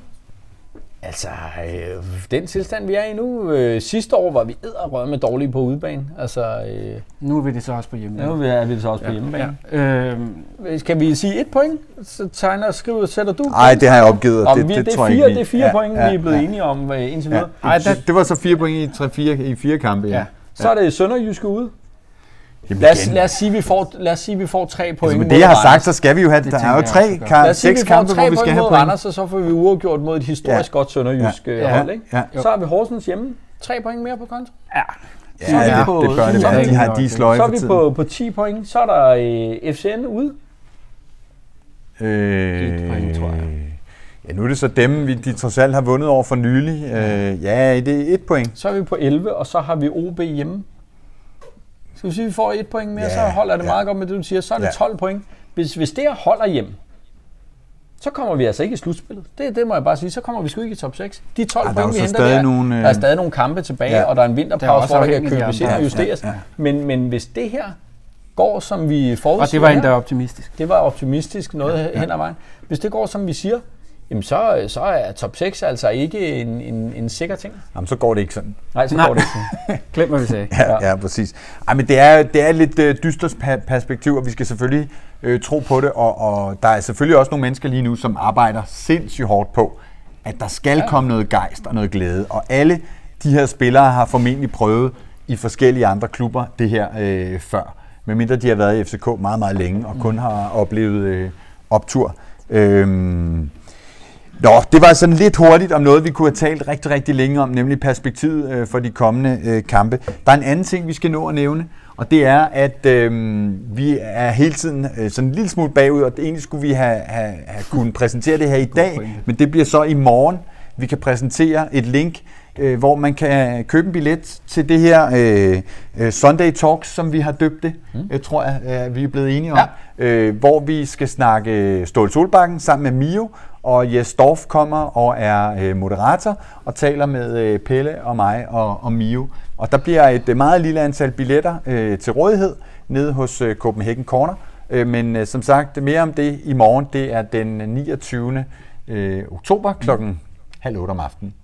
Altså, øh, den tilstand, vi er i nu. Øh, sidste år var vi edderrømme med dårlige på udebane. Altså, øh, nu er vi det så også på hjemmebane. Nu er vi det så også på ja. hjemmebane. Ja. Øh, kan vi sige et point? Så tegner og skriver, sætter du? Nej, det har jeg opgivet. Om det, vi, det, det, tror fire, jeg det er fire ja, point, ja, vi er blevet ja. enige om uh, indtil videre. Ja. Ej, der, det var så fire point i, tre, fire, i fire kampe. Ja. Ja. Så er det Sønderjyske ude. Lad os, lad os sige, vi får lad os sige, vi får tre point. Altså, men det jeg har sagt, så skal vi jo have det. Der er jo tre kampe, seks kampe, hvor vi skal have point. Randers, og så får vi uafgjort mod et historisk ja. godt sønderjysk ja. ja. hold, ikke? Ja. Så har vi Horsens hjemme. Tre point mere på konto. Ja. ja. Så er ja, vi på, det gør det være. De har de sløje. Så er vi på, på ti point. Så er der øh, F C N ude. Øh. Et point, tror jeg. Ja, nu er det så dem, vi de trods alt har vundet over for nylig. Øh, ja, det er et point. Så er vi på elleve, og så har vi O B hjemme. Skal vi sige, at vi får et point mere, ja, så holder det ja. meget godt med det, du siger. Så er det ja. tolv point. Hvis, hvis det holder hjem, så kommer vi altså ikke i slutspillet. Det, det må jeg bare sige. Så kommer vi sgu ikke i top seks. De tolv ja, point, vi henter der, nogle, der er stadig nogle kampe tilbage, ja, og der er en vinterpause, hvor der kan købes ind og justeres. Ja, ja. Men, men hvis det her går, som vi forudser... Og det var endda optimistisk. Det var optimistisk noget ja, ja. hen ad vejen. Hvis det går, som vi siger, jamen så, så er top seks altså ikke en, en, en sikker ting. Jamen så går det ikke sådan. Nej, så Nej. går det ikke sådan. Glem, hvad vi sagde. Ja, ja, præcis. Ej, men det er det er lidt øh, dystert perspektiv, og vi skal selvfølgelig øh, tro på det, og, og der er selvfølgelig også nogle mennesker lige nu, som arbejder sindssygt hårdt på, at der skal ja. komme noget gejst og noget glæde, og alle de her spillere har formentlig prøvet i forskellige andre klubber det her øh, før, medmindre de har været i F C K meget, meget længe, og kun har oplevet øh, optur. Øhm, Nå, det var sådan lidt hurtigt om noget, vi kunne have talt rigtig, rigtig længe om, nemlig perspektivet øh, for de kommende øh, kampe. Der er en anden ting, vi skal nå at nævne, og det er, at øh, vi er hele tiden øh, sådan en lille smule bagud, og egentlig skulle vi have, have, have kunnet præsentere det her i dag, men det bliver så i morgen. Vi kan præsentere et link, øh, hvor man kan købe en billet til det her øh, Sunday Talks, som vi har døbt det, jeg tror, at vi er blevet enige om, ja. øh, hvor vi skal snakke Ståle Solbakken sammen med Mio, og Jes Dorf kommer og er øh, moderator og taler med øh, Pelle og mig og, og Mio. Og der bliver et meget lille antal billetter øh, til rådighed nede hos øh, Copenhagen Corner. Øh, men øh, som sagt, mere om det i morgen. Det er den niogtyvende Øh, oktober klokken halv otte om aftenen.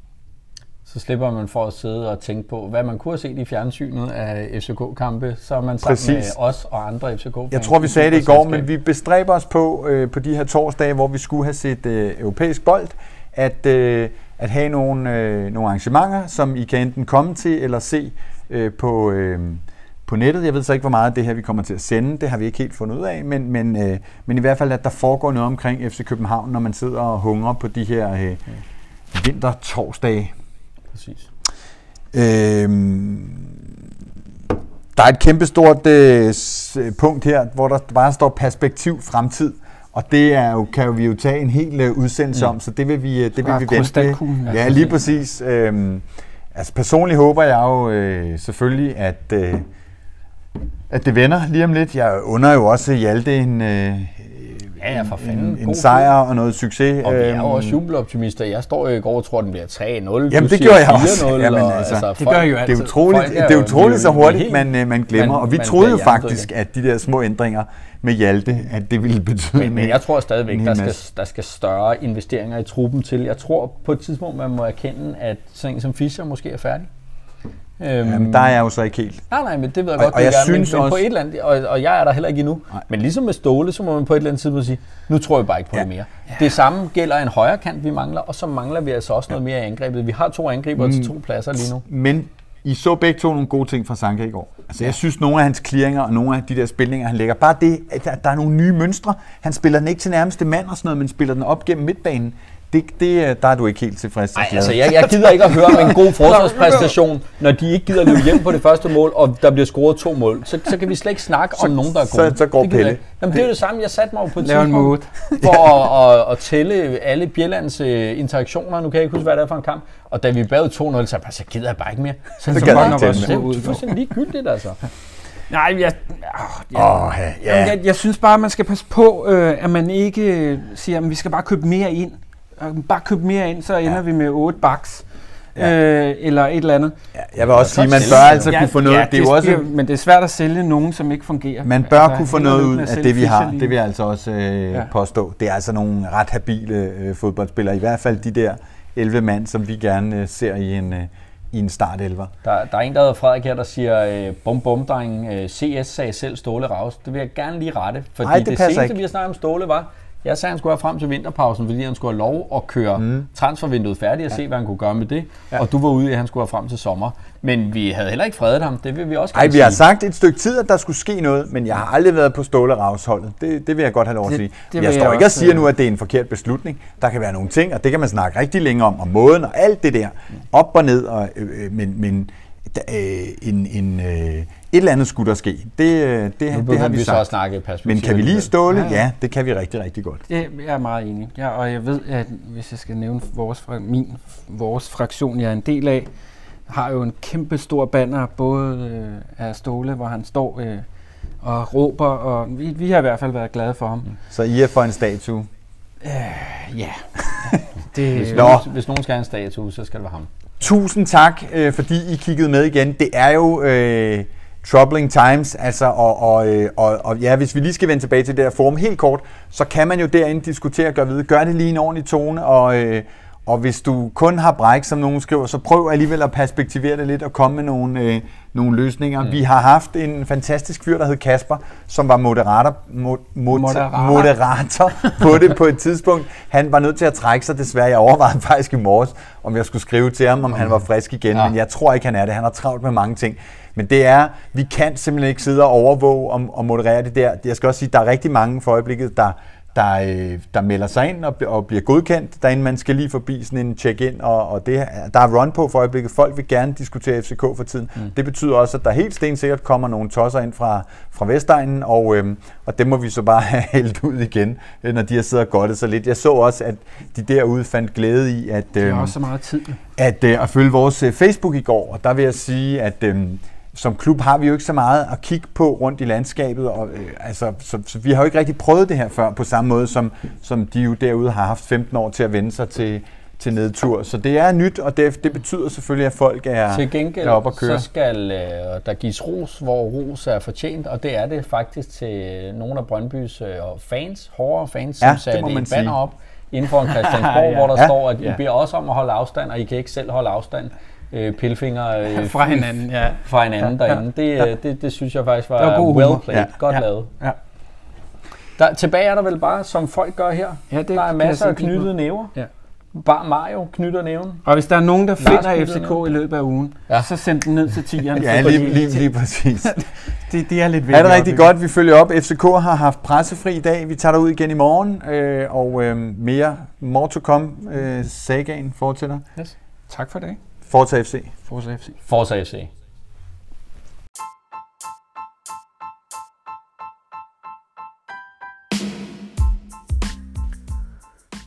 Så slipper man for at sidde og tænke på, hvad man kunne have set i fjernsynet af F C K-kampe, så er man sammen Præcis. med os og andre F C K-fans. Jeg tror, vi sagde det i går, men vi bestræber os på, øh, på de her torsdage, hvor vi skulle have set øh, europæisk bold, at, øh, at have nogle, øh, nogle arrangementer, som I kan enten komme til eller se øh, på, øh, på nettet. Jeg ved så ikke, hvor meget af det her, vi kommer til at sende. Det har vi ikke helt fundet ud af, men, men, øh, men i hvert fald, at der foregår noget omkring F C København, når man sidder og hungrer på de her øh, vintertorsdage. Præcis. Øhm, der er et kæmpestort øh, punkt her, hvor der bare står perspektiv fremtid, og det er jo, kan jo vi jo tage en hel øh, udsendelse mm. om, så det vil vi, det vil vi vente med. Ja, ja, lige præcis. Øhm, altså personligt håber jeg jo øh, selvfølgelig, at, øh, at det vender lige om lidt. Jeg under jo også Hjalte en... Øh, Ja, ja, for fanden. En, en sejr og noget succes. Og vi er jo også jubeloptimister. Jeg står jo i går og tror, den bliver tre nul. Jamen det gjorde jeg også. Jamen, altså, altså, det gør jo altid. Det er utroligt, er det er utroligt så hurtigt, man, man glemmer. Man, og vi troede jo faktisk, at de der små ændringer med Hjalte, at det ville betyde... Men, men jeg tror stadigvæk, der skal, der skal større investeringer i truppen til. Jeg tror på et tidspunkt, man må erkende, at sådan en som Fischer måske er færdig. Jamen, der er jeg jo så ikke helt. Nej, nej, men det ved jeg og, godt, og jeg er, synes men, men på et eller andet, og, og jeg er der heller ikke endnu. Nej. Men ligesom med Ståle, så må man på et eller andet tidspunkt sige, nu tror jeg bare ikke på ja. det mere. Ja. Det samme gælder en højre kant, vi mangler, og så mangler vi altså også ja. noget mere i angrebet. Vi har to angriber mm. til to pladser lige nu. Men I så begge to nogle gode ting fra Sanka i går. Altså, jeg synes, nogle af hans clearinger og nogle af de der spilninger, han lægger, bare det, at der er nogle nye mønstre. Han spiller den ikke til nærmeste mand og sådan noget, men spiller den op gennem midtbanen. Det, det, der er du ikke helt tilfreds. Nej, altså jeg, jeg gider ikke at høre om en god forsvarspræstation, når de ikke gider at løbe hjem på det første mål, og der bliver scoret to mål. Så, så kan vi slet ikke snakke om så, nogen, der er gode. Så, så går det Pelle. Jamen, det er jo det samme. Jeg satte mig på et tidspunkt for at, at, at tælle alle Bjellands interaktioner. Nu kan jeg ikke huske, hvad det er for en kamp. Og da vi bagede to nul, så, så gider jeg bare ikke mere. Så, så, så mange af os ud. Det er fuldstændig ligegyldigt, altså. Nej, jeg, jeg, oh, yeah. jeg, jeg synes bare, at man skal passe på, at man ikke siger, at vi skal bare købe mere ind. Bare købe mere ind, så ender ja. vi med otte bucks ja. øh, eller et eller andet. Ja, jeg vil også sige, man bør altså kunne få noget. Ja, det er det også sp- men det er svært at sælge nogen, som ikke fungerer. Man bør altså kunne få noget ud af det, vi har. Det vil jeg altså også øh, ja. påstå. Det er altså nogle ret habile øh, fodboldspillere. I hvert fald de der elleve mand, som vi gerne øh, ser i en, øh, i en startelver. Der, der er en, der hedder Frederik her, der siger, øh, bum bum dreng, øh, C S sagde selv Ståle Raus. Det vil jeg gerne lige rette, fordi Ej, det, det seneste, ikke. vi har snakket om Ståle, var... Jeg sagde, han skulle have frem til vinterpausen, fordi han skulle have lov at køre mm. transfervinduet færdigt og ja. se, hvad han kunne gøre med det. Ja. Og du var ude i, at han skulle have frem til sommer. Men vi havde heller ikke fredet ham. Det vil vi også gerne Ej, vi sige. har sagt et stykke tid, at der skulle ske noget, men jeg har aldrig været på Ståle Raus-holdet. Det, det vil jeg godt have lov at sige. Det, det jeg står jeg ikke og siger nu, at det er en forkert beslutning. Der kan være nogle ting, og det kan man snakke rigtig længe om, og måden og alt det der. Op og ned, og, øh, men... men Da, øh, en, en, øh, et eller andet skulle der ske. Det, øh, det, det, det har vi, vi sagt. Så snakke Men kan vi lige Ståle? Ja, ja. ja, det kan vi rigtig, rigtig godt. Jeg er meget enig. Ja, og jeg ved, at hvis jeg skal nævne vores, min, vores fraktion, jeg er en del af, har jo en kæmpe stor banner, både øh, af Ståle, hvor han står øh, og råber, og vi, vi har i hvert fald været glade for ham. Så I er for en statue? Øh, ja. Det, hvis, nogen, hvis nogen skal have en statue, så skal det være ham. Tusind tak, øh, fordi I kiggede med igen. Det er jo øh, troubling times, altså, og, og, og, og ja, hvis vi lige skal vende tilbage til det her forum helt kort, så kan man jo derinde diskutere og gøre videre. Gør det lige en ordentlig tone, og, øh, og hvis du kun har bræk, som nogen skriver, så prøv alligevel at perspektivere det lidt og komme med nogle, øh, nogle løsninger. Mm. Vi har haft en fantastisk fyr, der hed Kasper, som var moderator, mod, mod, moderator. moderator på det på et tidspunkt. Han var nødt til at trække sig, desværre. Jeg overvejede faktisk i morges, om jeg skulle skrive til ham, om han var frisk igen, ja. Men jeg tror ikke, han er det. Han har travlt med mange ting. Men det er, vi kan simpelthen ikke sidde og overvåge og, og moderere det der. Jeg skal også sige, at der er rigtig mange for øjeblikket, der, der, der melder sig ind og, og bliver godkendt. Derinde man skal lige forbi sådan en check-in, og, og det, der er run på for øjeblikket. Folk vil gerne diskutere F C K for tiden. Mm. Det betyder også, at der helt stensikkert kommer nogle tosser ind fra, fra Vestegnen, og, øhm, og det må vi så bare have hældt ud igen, når de har siddet og godtet sig lidt. Jeg så også, at de derude fandt glæde i at, øhm, det er også så meget tid. At, øh, at følge vores Facebook i går, og der vil jeg sige, at øhm, som klub har vi jo ikke så meget at kigge på rundt i landskabet, og, øh, altså, så, så vi har jo ikke rigtig prøvet det her før, på samme måde som, som de jo derude har haft femten år til at vende sig til, til nedtur. Så det er nyt, og det, det betyder selvfølgelig, at folk er, til gengæld, er op at køre. Så skal øh, der gives ros, hvor ros er fortjent, og det er det faktisk til nogle af Brøndbys øh, fans, hårdere fans, ja, som satte et banner op inden for en Christiansborg, ja, hvor der ja, står, at ja. I beder også om at holde afstand, og I kan ikke selv holde afstand. Øh, pilfinger øh, fra hinanden, ja. fra hinanden ja, derinde. Ja, ja. Det, det, det synes jeg faktisk var, var well played, ja, godt ja, lavet. Ja. Der, tilbage er der vel bare, som folk gør her, ja, det der er masser af knyttede næver. Ja. Bare Mario knytter næven. Og hvis der er nogen, der finder F C K i løbet af ugen, ja. så send den ned til tieren. ja, lige, lige, lige præcis. det, det er lidt vigtigt. Er det rigtig godt, vi følger op. F C K har haft pressefri i dag. Vi tager dig ud igen i morgen, øh, og øh, mere more to come. Øh, sagaen fortsætter. Yes. Tak for det. Forza F C. Forza F C. Forza F C.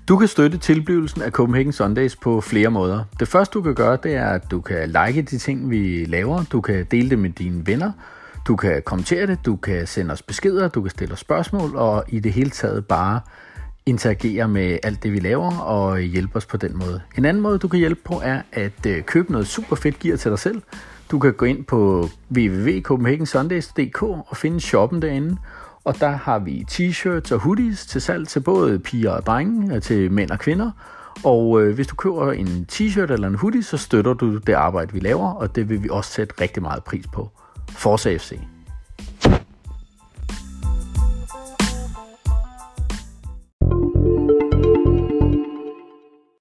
Du kan støtte tilblivelsen af Copenhagen Sundays på flere måder. Det første du kan gøre, det er, at du kan like de ting, vi laver. Du kan dele det med dine venner. Du kan kommentere det. Du kan sende os beskeder. Du kan stille os spørgsmål. Og i det hele taget bare interagere med alt det, vi laver, og hjælpe os på den måde. En anden måde, du kan hjælpe på, er at købe noget super fedt gear til dig selv. Du kan gå ind på w w w punktum copenhagen sundays punktum d k og finde shoppen derinde. Og der har vi t-shirts og hoodies til salg til både piger og drenge, til mænd og kvinder. Og hvis du køber en t-shirt eller en hoodie, så støtter du det arbejde, vi laver, og det vil vi også sætte rigtig meget pris på. Forza F C.